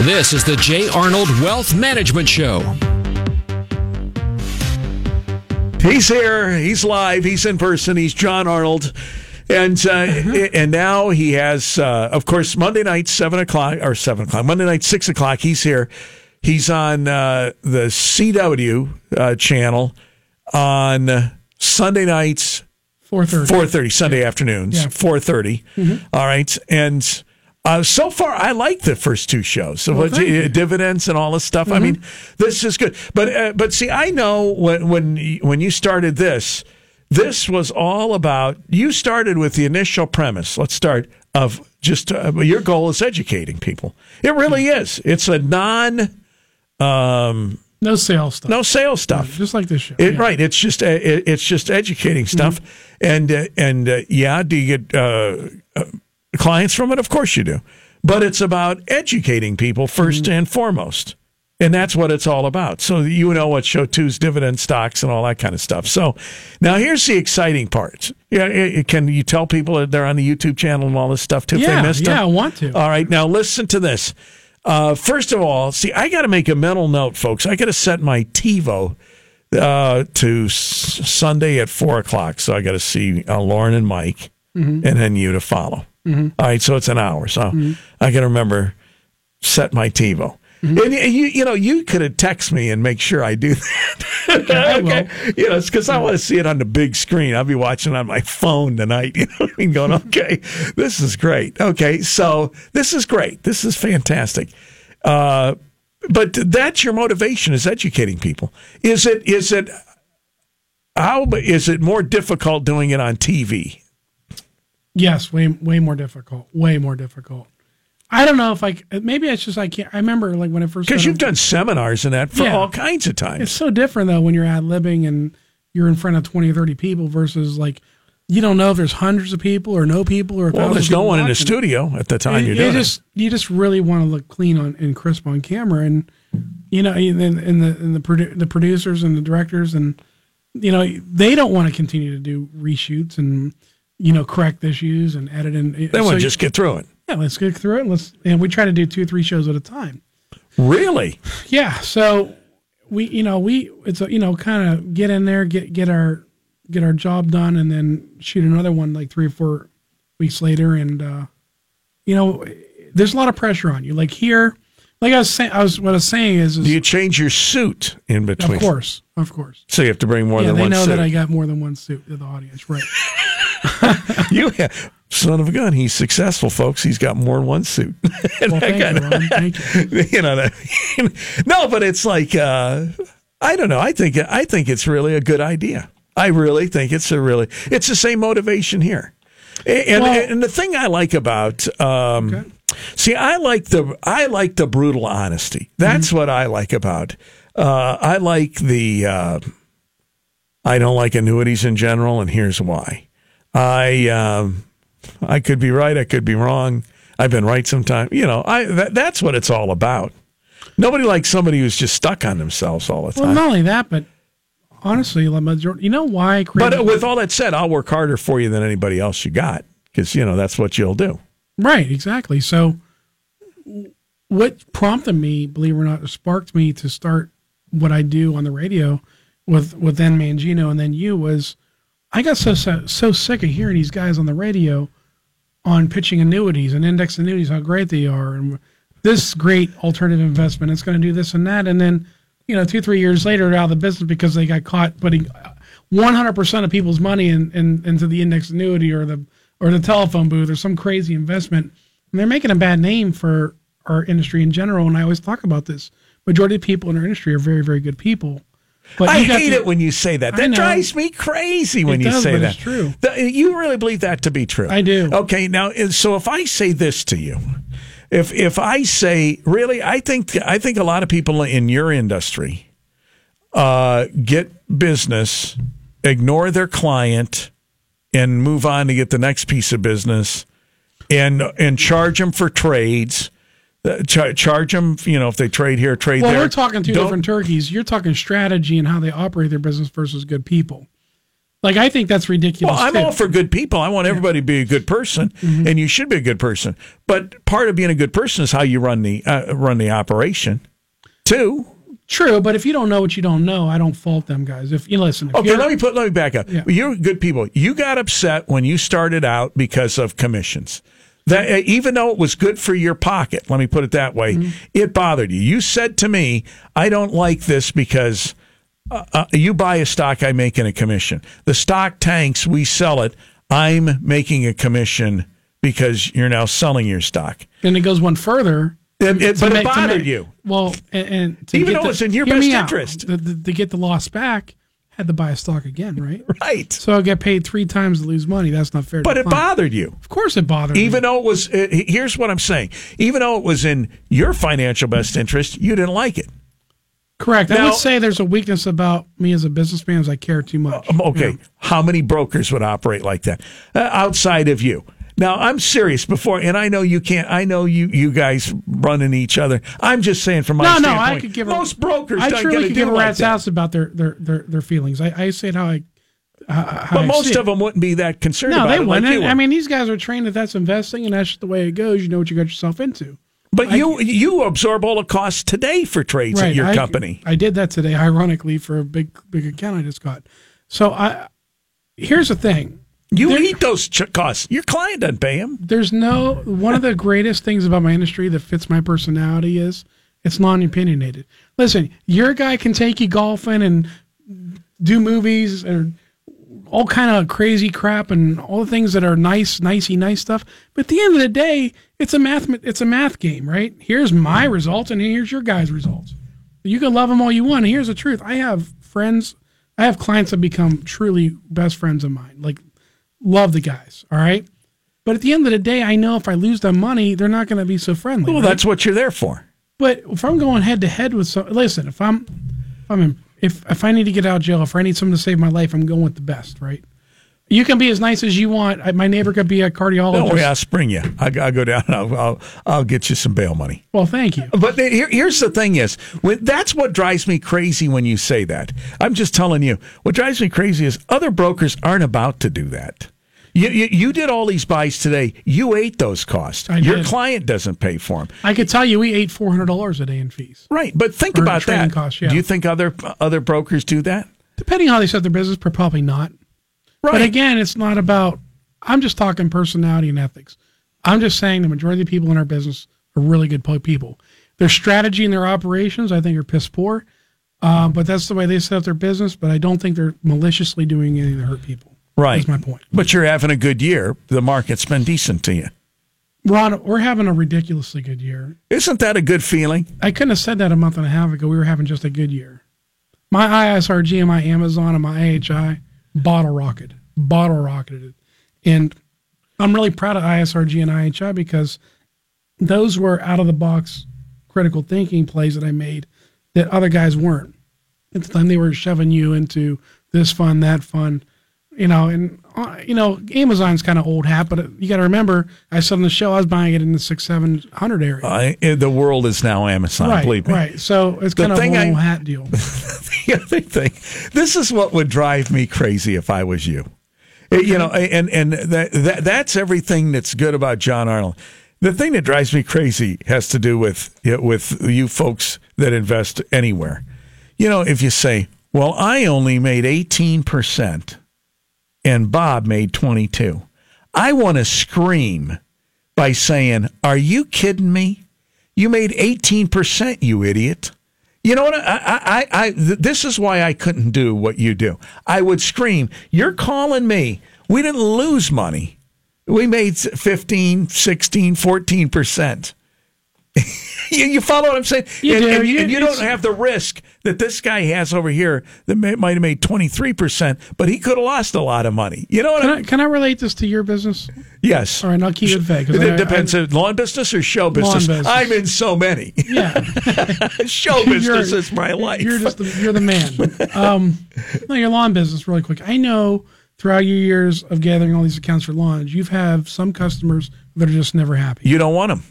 This is the J. Arnold Wealth Management Show. He's here. He's live. He's in person. He's John Arnold. And uh, uh-huh. and now he has, uh, of course, Monday night, seven o'clock, or seven o'clock, Monday night, six o'clock, he's here. He's on uh, the C W uh, channel on Sunday nights, four thirty, four thirty Sunday yeah. afternoons, yeah. four thirty. Mm-hmm. All right. And uh, so far, I like the first two shows. So well, uh, dividends and all this stuff. Mm-hmm. I mean, this is good. But uh, but see, I know when when when you started this, this was all about. You started with the initial premise. Let's start of just uh, your goal is educating people. It really is. It's a non. Um, No sales stuff. No sales stuff. Yeah, just like this show. It, yeah. Right. It's just uh, it, it's just educating stuff, mm-hmm. and uh, and uh, yeah. Do you get? Uh, uh, clients from it? Of course you do. But it's about educating people first and foremost. And that's what it's all about. So you know what show two's dividend stocks and all that kind of stuff. So now here's the exciting part. Yeah, it, it, can you tell people they're on the YouTube channel and all this stuff too? Yeah, if they missed yeah, them? I want to. All right, now listen to this. Uh, first of all, see, I got to make a mental note, folks. I got to set my TiVo uh, to s- Sunday at four o'clock. So I got to see uh, Lauren and Mike, mm-hmm. and then you to follow. Mm-hmm. All right, so it's an hour. So mm-hmm. I got to remember set my TiVo. Mm-hmm. And you, you know, you could have texted me and make sure I do that. Okay, I okay. You know, it's because I want to see it on the big screen. I'll be watching on my phone tonight. You know what I mean? Going, okay, this is great. Okay, so this is great. This is fantastic. Uh, but that's your motivation, is educating people. Is it? Is it? How is it more difficult doing it on T V? Yes, way way more difficult. Way more difficult. I don't know if I, maybe it's just I can't, I remember like when I first. Because you've done seminars and that for yeah. all kinds of times. It's so different though when you're ad-libbing and you're in front of twenty or thirty people versus like, you don't know if there's hundreds of people or no people or. Well, there's no one watching. In the studio at the time you, you're doing just, it. You just really want to look clean on and crisp on camera. And, you know, and, and, the, and the, produ- the producers and the directors and, you know, they don't want to continue to do reshoots and, you know, correct issues and edit. And They so want to just get through it. Yeah, let's get through it. And let's and we try to do two or three shows at a time. Really? Yeah. So we, you know, we it's a, you know, kind of get in there, get get our get our job done, and then shoot another one like three or four weeks later. And uh, you know, there's a lot of pressure on you. Like here, like I was saying, I was what I was saying is, is do you change your suit in between? Of course, of course. So you have to bring more yeah, than one suit. Yeah, they know that I got more than one suit to the audience, right? You have. Son of a gun, he's successful, folks. He's got more than one suit. Well, thank got, you, Ron. Thank you. You know that. I mean? No, but it's like uh, I don't know. I think I think it's really a good idea. I really think it's a really it's the same motivation here. And well, and the thing I like about um, okay. see, I like the I like the brutal honesty. That's mm-hmm. what I like about. Uh, I like the. Uh, I don't like annuities in general, and here's why. I. Um, I could be right. I could be wrong. I've been right sometimes. You know, I that, that's what it's all about. Nobody likes somebody who's just stuck on themselves all the time. Well, not only that, but honestly, you know why I created... But with all that said, I'll work harder for you than anybody else you got because, you know, that's what you'll do. Right, exactly. So what prompted me, believe it or not, sparked me to start what I do on the radio with, with then Mangino and then you was... I got so, so so sick of hearing these guys on the radio on pitching annuities and index annuities, how great they are, and this great alternative investment, it's going to do this and that, and then, you know, two, three years later, they're out of the business because they got caught putting one hundred percent of people's money in, in, into the index annuity or the or the telephone booth or some crazy investment, and they're making a bad name for our industry in general, and I always talk about this. Majority of people in our industry are very, very good people. But I hate to, it when you say that. That drives me crazy when it does, you say but that. It's true. The, you really believe that to be true. I do. Okay, now so if I say this to you, if if I say really, I think I think a lot of people in your industry uh, get business, ignore their client, and move on to get the next piece of business, and and charge them for trades. Charge them, you know, if they trade here, trade well, there. Well, we're talking two Don't. different turkeys. You're talking strategy and how they operate their business versus good people. Like, I think that's ridiculous. Well, I'm too. all for good people. I want everybody to be a good person, mm-hmm. and you should be a good person. But part of being a good person is how you run the uh, run the operation, too. True, but if you don't know what you don't know, I don't fault them guys. If you listen, if okay, let me put let me back up. Yeah. You're good people. You got upset when you started out because of commissions. That, even though it was good for your pocket, let me put it that way, mm-hmm. it bothered you. You said to me, I don't like this because uh, uh, you buy a stock, I make in a commission. The stock tanks, we sell it. I'm making a commission because you're now selling your stock. And it goes one further. It, it, but ma- it bothered ma- you. Well, and, and even though the, it's in your best interest. The, the, to get the loss back. Had to buy a stock again, right? Right. So I get paid three times to lose money. That's not fair. But to it client. bothered you. Of course it bothered me. Even though it was, uh, here's what I'm saying. Even though it was in your financial best interest, you didn't like it. Correct. Now, I would say there's a weakness about me as a businessman is I care too much. Okay. You know? How many brokers would operate like that uh, outside of you? Now, I'm serious before, and I know you can't, I know you, you guys running each other. I'm just saying from my no, standpoint. No, no, I could give most a, brokers I truly could give a rat's like ass about their, their, their, their feelings. I, I say it how I Uh, but I most of them wouldn't be that concerned no, about it. No, they wouldn't. Like I mean, these guys are trained that that's investing, and that's the way it goes. You know what you got yourself into. But I, you you absorb all the costs today for trades right, at your I, company. I did that today, ironically, for a big big account I just got. So I here's the thing. You there, eat those ch- costs. Your client doesn't pay them. There's no – one of the greatest things about my industry that fits my personality is it's non-opinionated. Listen, your guy can take you golfing and do movies or – all kind of crazy crap and all the things that are nice, nicey, nice stuff. But at the end of the day, it's a math, it's a math game, right? Here's my results and here's your guys' results. You can love them all you want. And here's the truth. I have friends, I have clients that become truly best friends of mine. Like, love the guys, all right? But at the end of the day, I know if I lose them money, they're not going to be so friendly. Well, right? That's what you're there for. But if I'm going head-to-head with some, listen, if I'm, if I'm in, If if I need to get out of jail, if I need someone to save my life, I'm going with the best, right? You can be as nice as you want. I, my neighbor could be a cardiologist. Don't worry, I'll spring you. I, I'll go down and I'll, I'll, I'll get you some bail money. Well, thank you. But they, here, here's the thing is, when, that's what drives me crazy when you say that. I'm just telling you, what drives me crazy is other brokers aren't about to do that. You, you, you did all these buys today. You ate those costs. Your client doesn't pay for them. I could tell you we ate four hundred dollars a day in fees. Right, but think about that. Costs, yeah. Do you think other other brokers do that? Depending on how they set their business, probably not. Right. But again, it's not about – I'm just talking personality and ethics. I'm just saying the majority of the people in our business are really good people. Their strategy and their operations, I think, are piss poor. Uh, but that's the way they set up their business. But I don't think they're maliciously doing anything to hurt people. Right. That's my point. But you're having a good year. The market's been decent to you. Ron, we're having a ridiculously good year. Isn't that a good feeling? I couldn't have said that a month and a half ago. We were having just a good year. My I S R G and my Amazon and my I H I bottle rocketed. Bottle rocketed. And I'm really proud of I S R G and I H I because those were out-of-the-box critical thinking plays that I made that other guys weren't. At the time, they were shoving you into this fund, that fund. You know, and uh, you know, Amazon's kind of old hat, but you got to remember, I said on the show, I was buying it in the six, seven hundred area. Uh, the world is now Amazon, right, believe me. Right, so it's kind of an old hat deal. The other thing, this is what would drive me crazy if I was you. Okay. You know, and and that, that that's everything that's good about John Arnold. The thing that drives me crazy has to do with with you folks that invest anywhere. You know, if you say, "Well, I only made eighteen percent." And Bob made twenty-two. I want to scream by saying, are you kidding me? You made eighteen percent, you idiot. You know what? I, I, I, I, this is why I couldn't do what you do. I would scream, you're calling me. We didn't lose money. We made fifteen, sixteen, fourteen percent. you, you follow what I'm saying? You and, do. And, you, and you don't have the risk that this guy has over here that may, might have made twenty-three percent, but he could have lost a lot of money. You know what can I mean? Can I relate this to your business? Yes. All right, I'll keep it vague. It I, depends on lawn business or show business. business. I'm in so many. Yeah. Show business is my life. You're just the, you're the man. Um, no, your lawn business, really quick. I know throughout your years of gathering all these accounts for lawns, you've had some customers that are just never happy. You don't want them.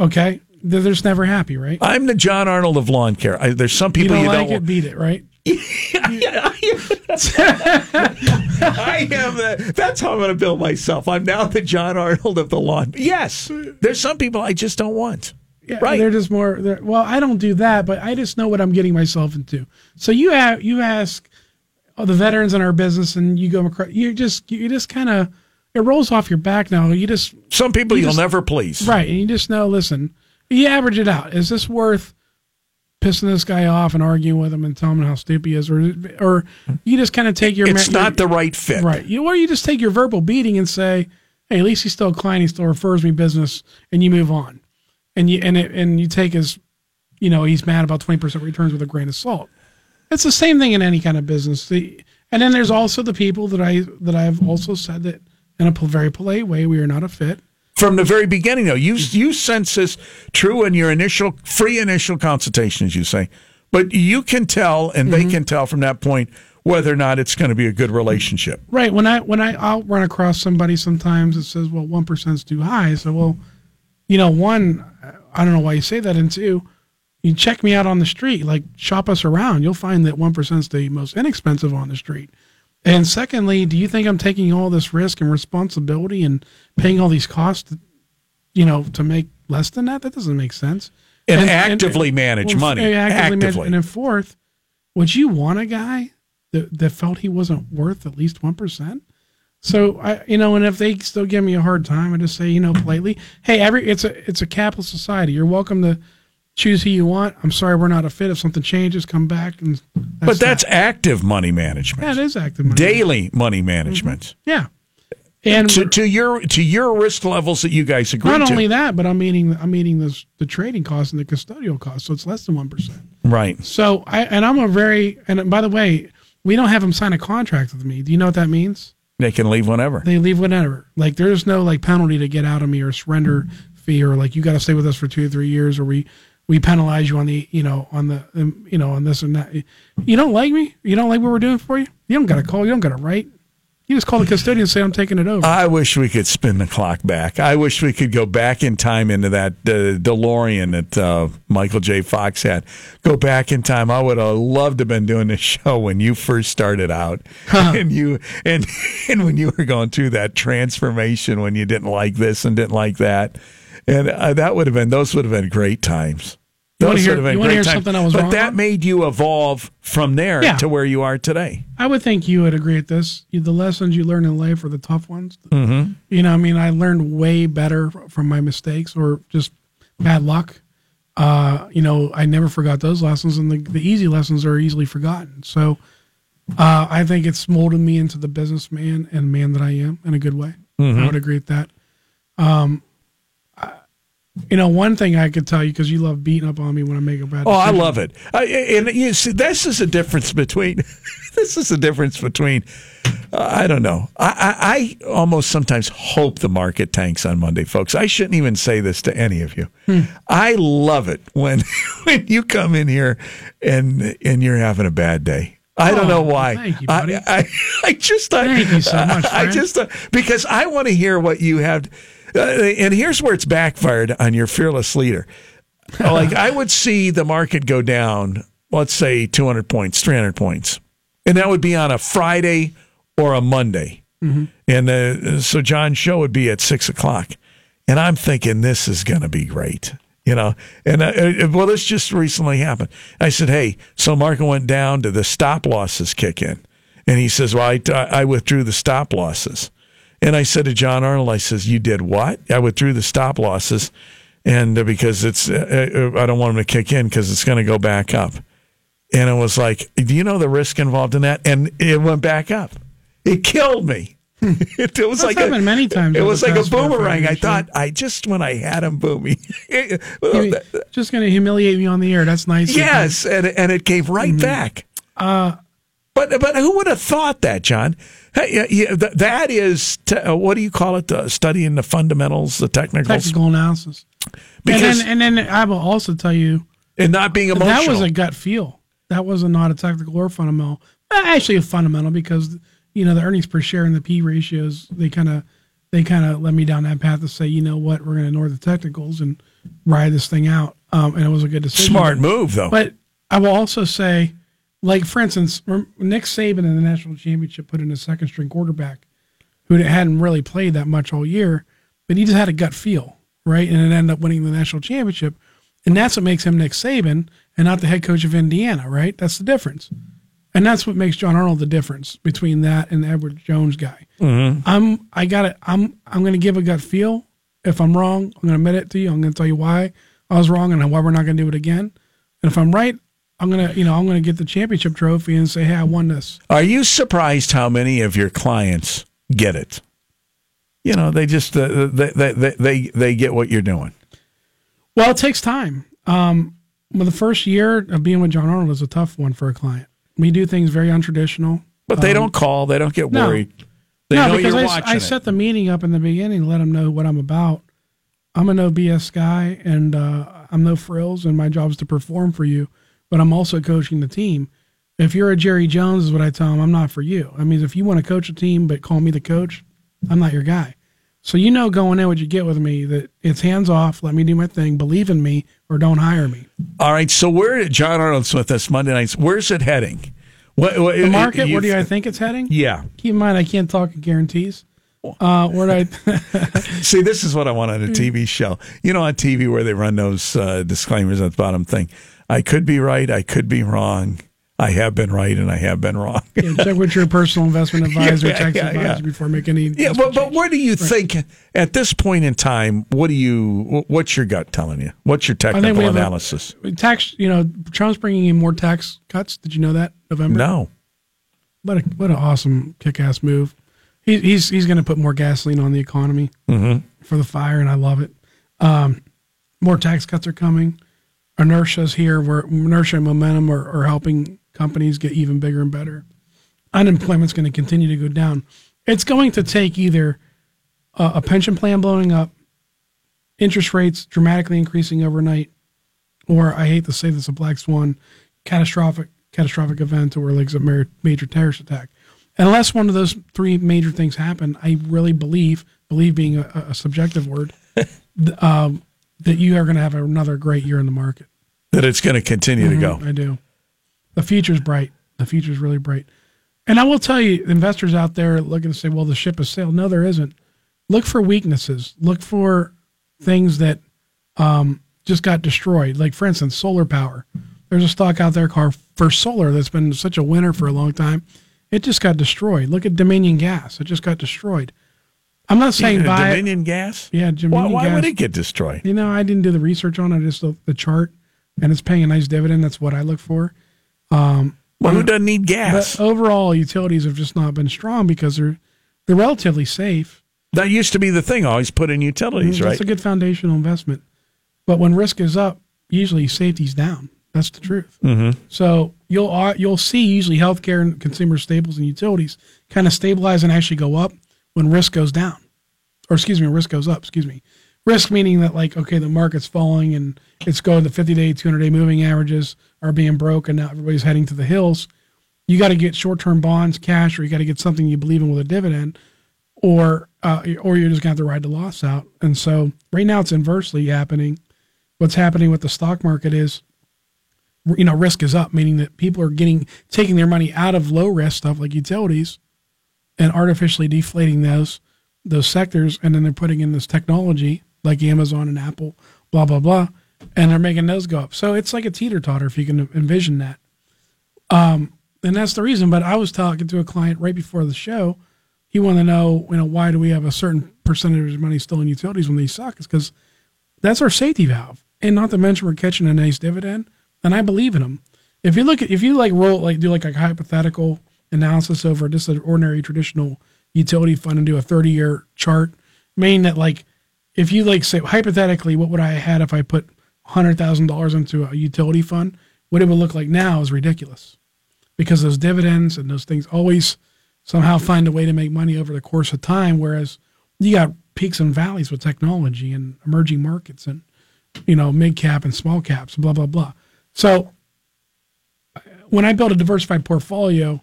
Okay, they're just never happy, right? I'm the John Arnold of lawn care. I, there's some people you don't, you don't like want. It, beat it, right? I am the, that's how I'm going to build myself. I'm now the John Arnold of the lawn. Yes, there's some people I just don't want. Yeah, right? They're just more. They're, well, I don't do that, but I just know what I'm getting myself into. So you have, you ask oh, the veterans in our business, and you go across. You just you just kind of. It rolls off your back now. You just some people you you'll just, never please, right? And you just know. Listen, you average it out. Is this worth pissing this guy off and arguing with him and telling him how stupid he is, or or you just kind of take your it's ma- not your, the right fit, right? You or you just take your verbal beating and say, "Hey, at least he's still a client. He still refers me business," and you move on. And you and it, and you take his, you know, he's mad about twenty percent returns with a grain of salt. It's the same thing in any kind of business. The, and then there's also the people that I that I've also said that. In a very polite way, we are not a fit. From the very beginning, though, you you sense this true in your initial free initial consultations, you say, but you can tell, and mm-hmm. they can tell from that point whether or not it's going to be a good relationship. Right. When I when I I'll run across somebody sometimes that says, well, one percent's too high. So, well, you know, one, I don't know why you say that, and two, you check me out on the street, like shop us around. You'll find that one percent's the most inexpensive on the street. And secondly, do you think I'm taking all this risk and responsibility and paying all these costs, you know, to make less than that? That doesn't make sense. And, and actively and, manage well, money. Actively. actively. Manage, and then fourth, would you want a guy that, that felt he wasn't worth at least one percent? So, I, you know, and if they still give me a hard time, I just say, you know, politely, hey, every it's a it's a capitalist society. You're welcome to choose who you want. I'm sorry we're not a fit. If something changes, come back. And that's but that's that. active money management. Yeah, it is active money Daily management. money management. Mm-hmm. Yeah. And to, to your to your risk levels that you guys agree to. Not only that, but I'm meaning I'm meaning this, the trading costs and the custodial costs, so it's less than one percent. Right. So I and I'm a very and by the way, we don't have them sign a contract with me. Do you know what that means? They can leave whenever. They leave whenever. Like there's no like penalty to get out of me or surrender fee or like you got to stay with us for two or three years or we. We penalize you on the, you know, on the, you know, on this and that. You don't like me? You don't like what we're doing for you? You don't got to call. You don't got to write. You just call the custodian and say, I'm taking it over. I wish we could spin the clock back. I wish we could go back in time into that uh, DeLorean that uh, Michael J. Fox had. Go back in time. I would have loved to have been doing this show when you first started out. Huh. And you and and when you were going through that transformation when you didn't like this and didn't like that. And uh, that would have been, those would have been great times. Those would have been great times. But that made you evolve from there yeah. to where you are today. I would think you would agree with this. The lessons you learn in life are the tough ones. Mm-hmm. You know, I mean, I learned way better from my mistakes or just bad luck. Uh, you know, I never forgot those lessons, and the, the easy lessons are easily forgotten. So uh, I think it's molded me into the businessman and man that I am in a good way. Mm-hmm. I would agree with that. Um, You know, one thing I could tell you, because you love beating up on me when I make a bad decision. Oh, I love it. I, and you see, this is a difference between, this is a difference between, uh, I don't know. I, I, I almost sometimes hope the market tanks on Monday, folks. I shouldn't even say this to any of you. Hmm. I love it when, when you come in here and and you're having a bad day. I don't oh, know why. Thank you, buddy. I, I, I just, I, thank you so much, I, I just, uh, because I want to hear what you have. To, Uh, and here's where it's backfired on your fearless leader. Like, I would see the market go down, let's say two hundred points, three hundred points. And that would be on a Friday or a Monday. Mm-hmm. And uh, so John's show would be at six o'clock. And I'm thinking, this is going to be great. You know, and uh, well, this just recently happened. I said, hey, so market went down to the stop losses kick in. And he says, well, I, I withdrew the stop losses. And I said to John Arnold, I says, you did what? I withdrew the stop losses, and uh, because it's, uh, I don't want them to kick in because it's going to go back up. And it was like, do you know the risk involved in that? And it went back up. It killed me. It was That's like happened a, many times. It was like a boomerang. I thought I just when I had him booming, just going to humiliate me on the air. That's nice. Yes, and and it came right mm-hmm. back. Uh, But but who would have thought that, John? Hey, yeah, th- that is, te- what do you call it, uh, studying the fundamentals, the technicals? Technical analysis. Because, and, then, and then I will also tell you. And not being emotional. That was a gut feel. That was a, not a technical or fundamental. Actually a fundamental because, you know, the earnings per share and the P ratios, they kind of they kind of led me down that path to say, you know what, we're going to ignore the technicals and ride this thing out. Um, and it was a good decision. Smart move, though. But I will also say. Like, for instance, Nick Saban in the national championship put in a second-string quarterback who hadn't really played that much all year, but he just had a gut feel, right? And it ended up winning the national championship. And that's what makes him Nick Saban and not the head coach of Indiana, right? That's the difference. And that's what makes John Arnold the difference between that and the Edward Jones guy. Mm-hmm. I'm I got I'm I'm going to give a gut feel. If I'm wrong, I'm going to admit it to you. I'm going to tell you why I was wrong and why we're not going to do it again. And if I'm right, I'm gonna, you know, I'm gonna get the championship trophy and say, "Hey, I won this." Are you surprised how many of your clients get it? You know, they just uh, they, they they they get what you're doing. Well, it takes time. Um, well, the first year of being with John Arnold is a tough one for a client. We do things very untraditional. But they um, don't call. They don't get worried. No, they no know because you're I, watching I set it. the meeting up in the beginning, let them know what I'm about. I'm a no B S guy, and uh, I'm no frills, and my job is to perform for you. But I'm also coaching the team. If you're a Jerry Jones, is what I tell them, I'm not for you. I mean, if you want to coach a team but call me the coach, I'm not your guy. So you know going in what you get with me, that it's hands-off, let me do my thing, believe in me, or don't hire me. All right, so where John Arnold's with us Monday nights. Where's it heading? What, what, the market, it, where do I think it's heading? Yeah. Keep in mind, I can't talk in guarantees. Uh, where I see, this is what I want on a T V show. You know, on T V where they run those uh, disclaimers at the bottom thing. I could be right, I could be wrong. I have been right and I have been wrong. Yeah, check with your personal investment advisor, yeah, tax yeah, advisor, yeah. before making any. Yeah, but, but where do you right. think at this point in time? What do you? What's your gut telling you? What's your technical analysis? A, tax, you know, Trump's bringing in more tax cuts. Did you know that November? No. What a, what an awesome kick-ass move. He, he's he's going to put more gasoline on the economy mm-hmm. for the fire, and I love it. Um, more tax cuts are coming. Inertia's here. Where inertia and momentum are, are helping companies get even bigger and better. Unemployment's going to continue to go down. It's going to take either a, a pension plan blowing up, interest rates dramatically increasing overnight, or I hate to say this, a black swan, catastrophic catastrophic event or like a major, major terrorist attack. Unless one of those three major things happen, I really believe, believe being a, a subjective word, um, that you are going to have another great year in the market. That it's going to continue mm-hmm, to go. I do. The future's bright. The future's really bright. And I will tell you, investors out there looking to say, well, the ship has sailed. No, there isn't. Look for weaknesses. Look for things that um, just got destroyed. Like, for instance, solar power. There's a stock out there called First Solar that's been such a winner for a long time. It just got destroyed. Look at Dominion Gas. It just got destroyed. I'm not saying yeah, buy Dominion it. Gas? Yeah, Dominion why, why Gas. Why would it get destroyed? You know, I didn't do the research on it. I just looked at the chart, and it's paying a nice dividend. That's what I look for. Um, well, who doesn't need gas? But overall, utilities have just not been strong because they're they're relatively safe. That used to be the thing. Always put in utilities, mm-hmm. right? That's a good foundational investment. But when risk is up, usually safety's down. That's the truth. Mm-hmm. So you'll uh, you'll see usually healthcare and consumer staples and utilities kind of stabilize and actually go up when risk goes down, or excuse me, risk goes up. Excuse me, risk meaning that like okay, the market's falling and it's going to fifty-day, two hundred-day moving averages are being broke, and now everybody's heading to the hills. You got to get short-term bonds, cash, or you got to get something you believe in with a dividend, or uh, or you're just going to have to ride the loss out. And so right now it's inversely happening. What's happening with the stock market is, you know, risk is up, meaning that people are getting taking their money out of low-risk stuff like utilities and artificially deflating those those sectors, and then they're putting in this technology like Amazon and Apple, blah, blah, blah. And they're making those go up. So it's like a teeter-totter if you can envision that. Um, and that's the reason. But I was talking to a client right before the show. He wanted to know, you know, why do we have a certain percentage of money still in utilities when they suck? It's because that's our safety valve. And not to mention we're catching a nice dividend. And I believe in them. If you look at, if you like roll, like do like a hypothetical analysis over just an ordinary traditional utility fund and do a thirty-year chart, meaning that like if you like say hypothetically, what would I have had if I put one hundred thousand dollars into a utility fund, what it would look like now is ridiculous because those dividends and those things always somehow find a way to make money over the course of time, whereas you got peaks and valleys with technology and emerging markets and, you know, mid-cap and small caps, blah, blah, blah. So when I build a diversified portfolio,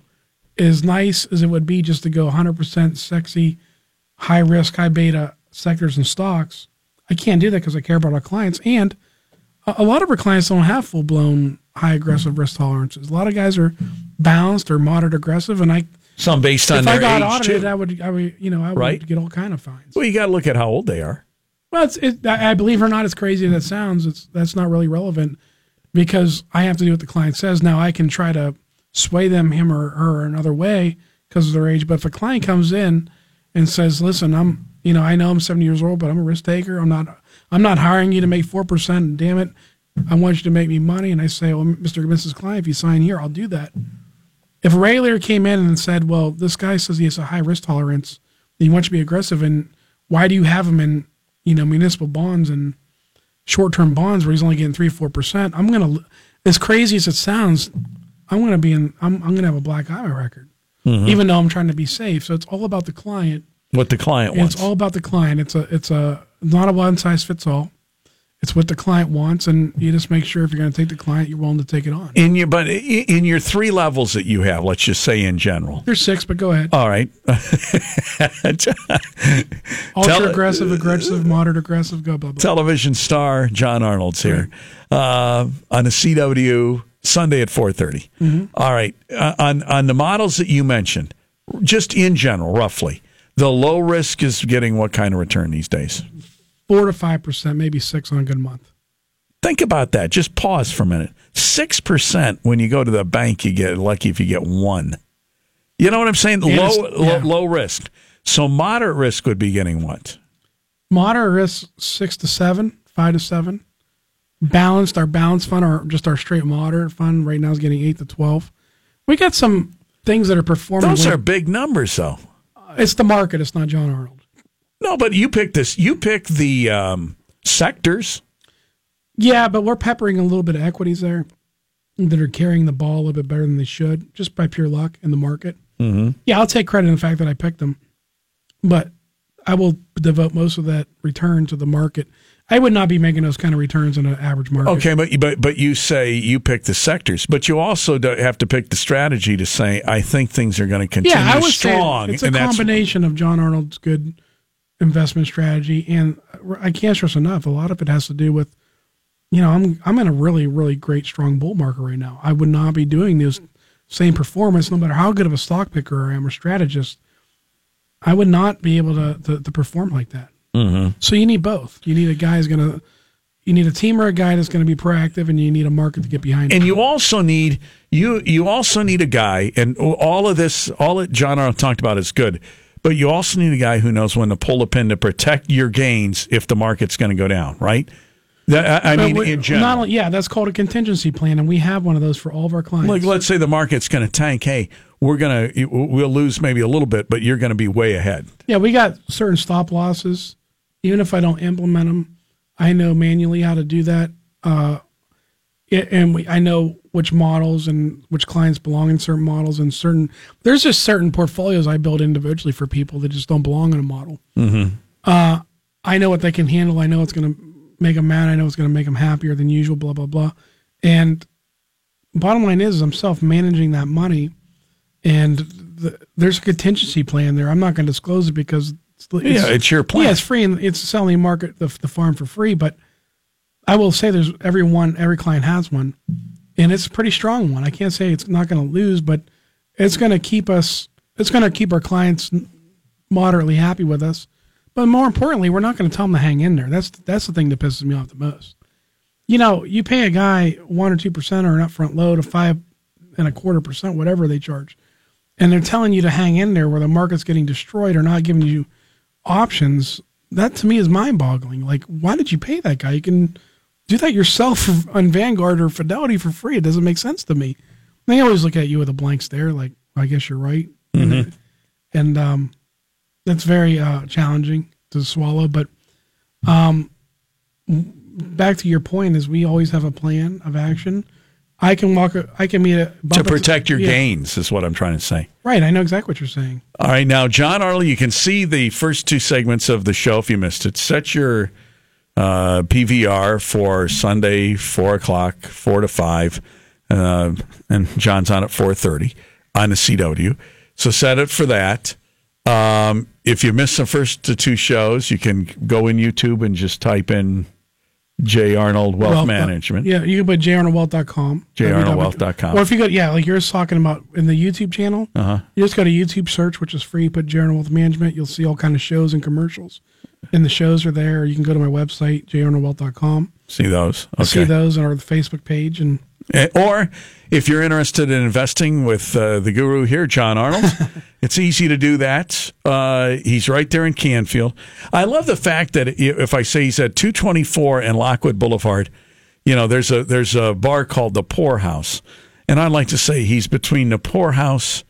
as nice as it would be just to go one hundred percent sexy, high-risk, high-beta sectors and stocks, I can't do that because I care about our clients, and a lot of our clients don't have full-blown high aggressive risk tolerances. A lot of guys are balanced or moderate aggressive, and I some based on their age too. If I got audited, I would, I would, you know, I would right? get all kind of fines. Well, you got to look at how old they are. Well, it's, it, I believe it or not, as crazy as that sounds, it's that's not really relevant because I have to do what the client says. Now I can try to sway them, him or her, another way because of their age. But if a client comes in and says, "Listen, I'm, you know, I know I'm seventy years old, but I'm a risk taker. I'm not." I'm not hiring you to make four percent, and damn it, I want you to make me money. And I say, well, Mister and Missus Klein, if you sign here, I'll do that. If a regulator came in and said, well, this guy says he has a high risk tolerance, and you want you to be aggressive, and why do you have him in, you know, municipal bonds and short-term bonds where he's only getting three or four percent? I'm going to, as crazy as it sounds, I'm going to be in, I'm, I'm going to have a black eye on my record, mm-hmm. even though I'm trying to be safe. So it's all about the client. What the client wants. It's all about the client. It's a, it's a, not a one size fits all. It's what the client wants, and you just make sure if you're going to take the client, you're willing to take it on. In your, but in your three levels that you have, let's just say in general. There's six, but go ahead. All right. Ultra-aggressive, aggressive, moderate aggressive, go blah, blah. Television star John Arnold's here right. uh, on a C W Sunday at four thirty. Mm-hmm. All right. Uh, on, on the models that you mentioned, just in general, roughly, the low risk is getting what kind of return these days? Four to five percent, maybe six on a good month. Think about that. Just pause for a minute. Six percent when you go to the bank, you get lucky if you get one. You know what I'm saying? Low, yeah. low, low risk. So moderate risk would be getting what? Moderate risk, six to seven, five to seven. Balanced, our balanced fund, or just our straight moderate fund right now is getting eight to twelve. We got some things that are performing. Those well. Are big numbers, though. Uh, it's the market. It's not John Arnold. No, but you pick this. You pick the um, sectors. Yeah, but we're peppering a little bit of equities there that are carrying the ball a little bit better than they should, just by pure luck in the market. Mm-hmm. Yeah, I'll take credit in the fact that I picked them, but I will devote most of that return to the market. I would not be making those kind of returns in an average market. Okay, but but but you say you pick the sectors, but you also have to pick the strategy to say I think things are going to continue yeah, I would strong. Say it's a and combination of John Arnold's good investment strategy, and I can't stress enough, a lot of it has to do with, you know, I'm I'm in a really, really great, strong bull market right now. I would not be doing this same performance, no matter how good of a stock picker I am or strategist. I would not be able to to, to perform like that. Mm-hmm. So you need both. You need a guy who's gonna, you need a team or a guy that's gonna be proactive, and you need a market to get behind. And him. you also need you you also need a guy, and all of this, all that John Arnold talked about is good. But you also need a guy who knows when to pull the pin to protect your gains if the market's going to go down, right? That, I, I mean, in general. Not only, yeah, that's called a contingency plan, and we have one of those for all of our clients. Like, let's say the market's going to tank. Hey, we're going to we'll lose maybe a little bit, but you're going to be way ahead. Yeah, we got certain stop losses. Even if I don't implement them, I know manually how to do that, uh, and we, I know which models and which clients belong in certain models and certain, there's just certain portfolios I build individually for people that just don't belong in a model. Mm-hmm. Uh, I know what they can handle. I know it's going to make them mad. I know it's going to make them happier than usual, blah, blah, blah. And bottom line is, is I'm self-managing that money, and the, there's a contingency plan there. I'm not going to disclose it because it's, yeah, it's, it's your plan. Yeah, it's free and it's selling market, the, the farm for free, but I will say there's every one, every client has one. And it's a pretty strong one. I can't say it's not going to lose, but it's going to keep us, it's going to keep our clients moderately happy with us. But more importantly, we're not going to tell them to hang in there. That's that's the thing that pisses me off the most. You know, you pay a guy one or two percent or an upfront load of five and a quarter percent, whatever they charge, and they're telling you to hang in there where the market's getting destroyed or not giving you options. That to me is mind-boggling. Like, why did you pay that guy? You can do that yourself on Vanguard or Fidelity for free. It doesn't make sense to me. They always look at you with a blank stare, like, I guess you're right. Mm-hmm. And, and um, that's very uh, challenging to swallow. But um, back to your point is we always have a plan of action. I can walk, I can meet a... To protect your yeah. gains is what I'm trying to say. Right, I know exactly what you're saying. All right, now, John Arnold, you can see the first two segments of the show if you missed it. Set your... Uh, P V R for Sunday, four o'clock, four to five, uh, and John's on at four thirty on the C W. So set it for that. Um, if you missed the first two shows, you can go in YouTube and just type in J Arnold Wealth well, Management. Uh, yeah, you can put j arnold wealth dot com. j arnold wealth dot com. Or if you go, yeah, like you're just talking about in the YouTube channel, uh-huh. you just go to YouTube search, which is free. Put J Arnold Wealth Management. You'll see all kind of shows and commercials. And the shows are there. You can go to my website, j arnold wealth dot com. See those. Okay. See those on our Facebook page. and Or if you're interested in investing with uh, the guru here, John Arnold, it's easy to do that. Uh, he's right there in Canfield. I love the fact that if I say he's at two twenty-four and Lockwood Boulevard, you know, there's a, there's a bar called the Poorhouse. And I'd like to say he's between the Poorhouse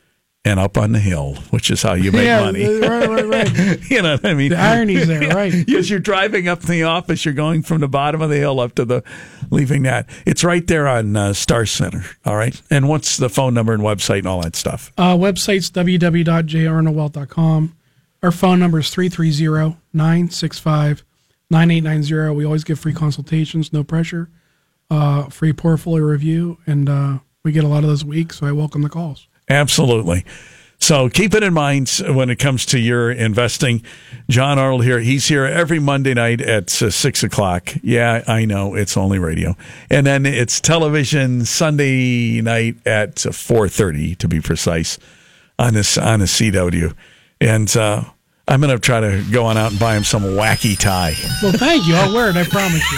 and Up on the Hill, which is how you make yeah, money. Right, right, right. You know what I mean? The irony's there, right. As you're driving up to the office, you're going from the bottom of the hill up to the, leaving that. It's right there on uh, Star Center, all right? And what's the phone number and website and all that stuff? Uh, website's w w w dot j arnold wealth dot com. Our phone number is three three zero nine six five nine eight nine zero. We always give free consultations, no pressure, uh, free portfolio review, and uh, we get a lot of those weeks, so I welcome the calls. Absolutely. So keep it in mind when it comes to your investing. John Arnold here. He's here every Monday night at six o'clock. Yeah, I know. It's only radio. And then it's television Sunday night at four thirty, to be precise, on this on a C W. And uh, I'm going to try to go on out and buy him some wacky tie. Well, thank you. I'll wear it. I promise you.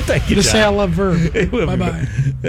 Thank you, John. Just say I love Verb. Bye-bye.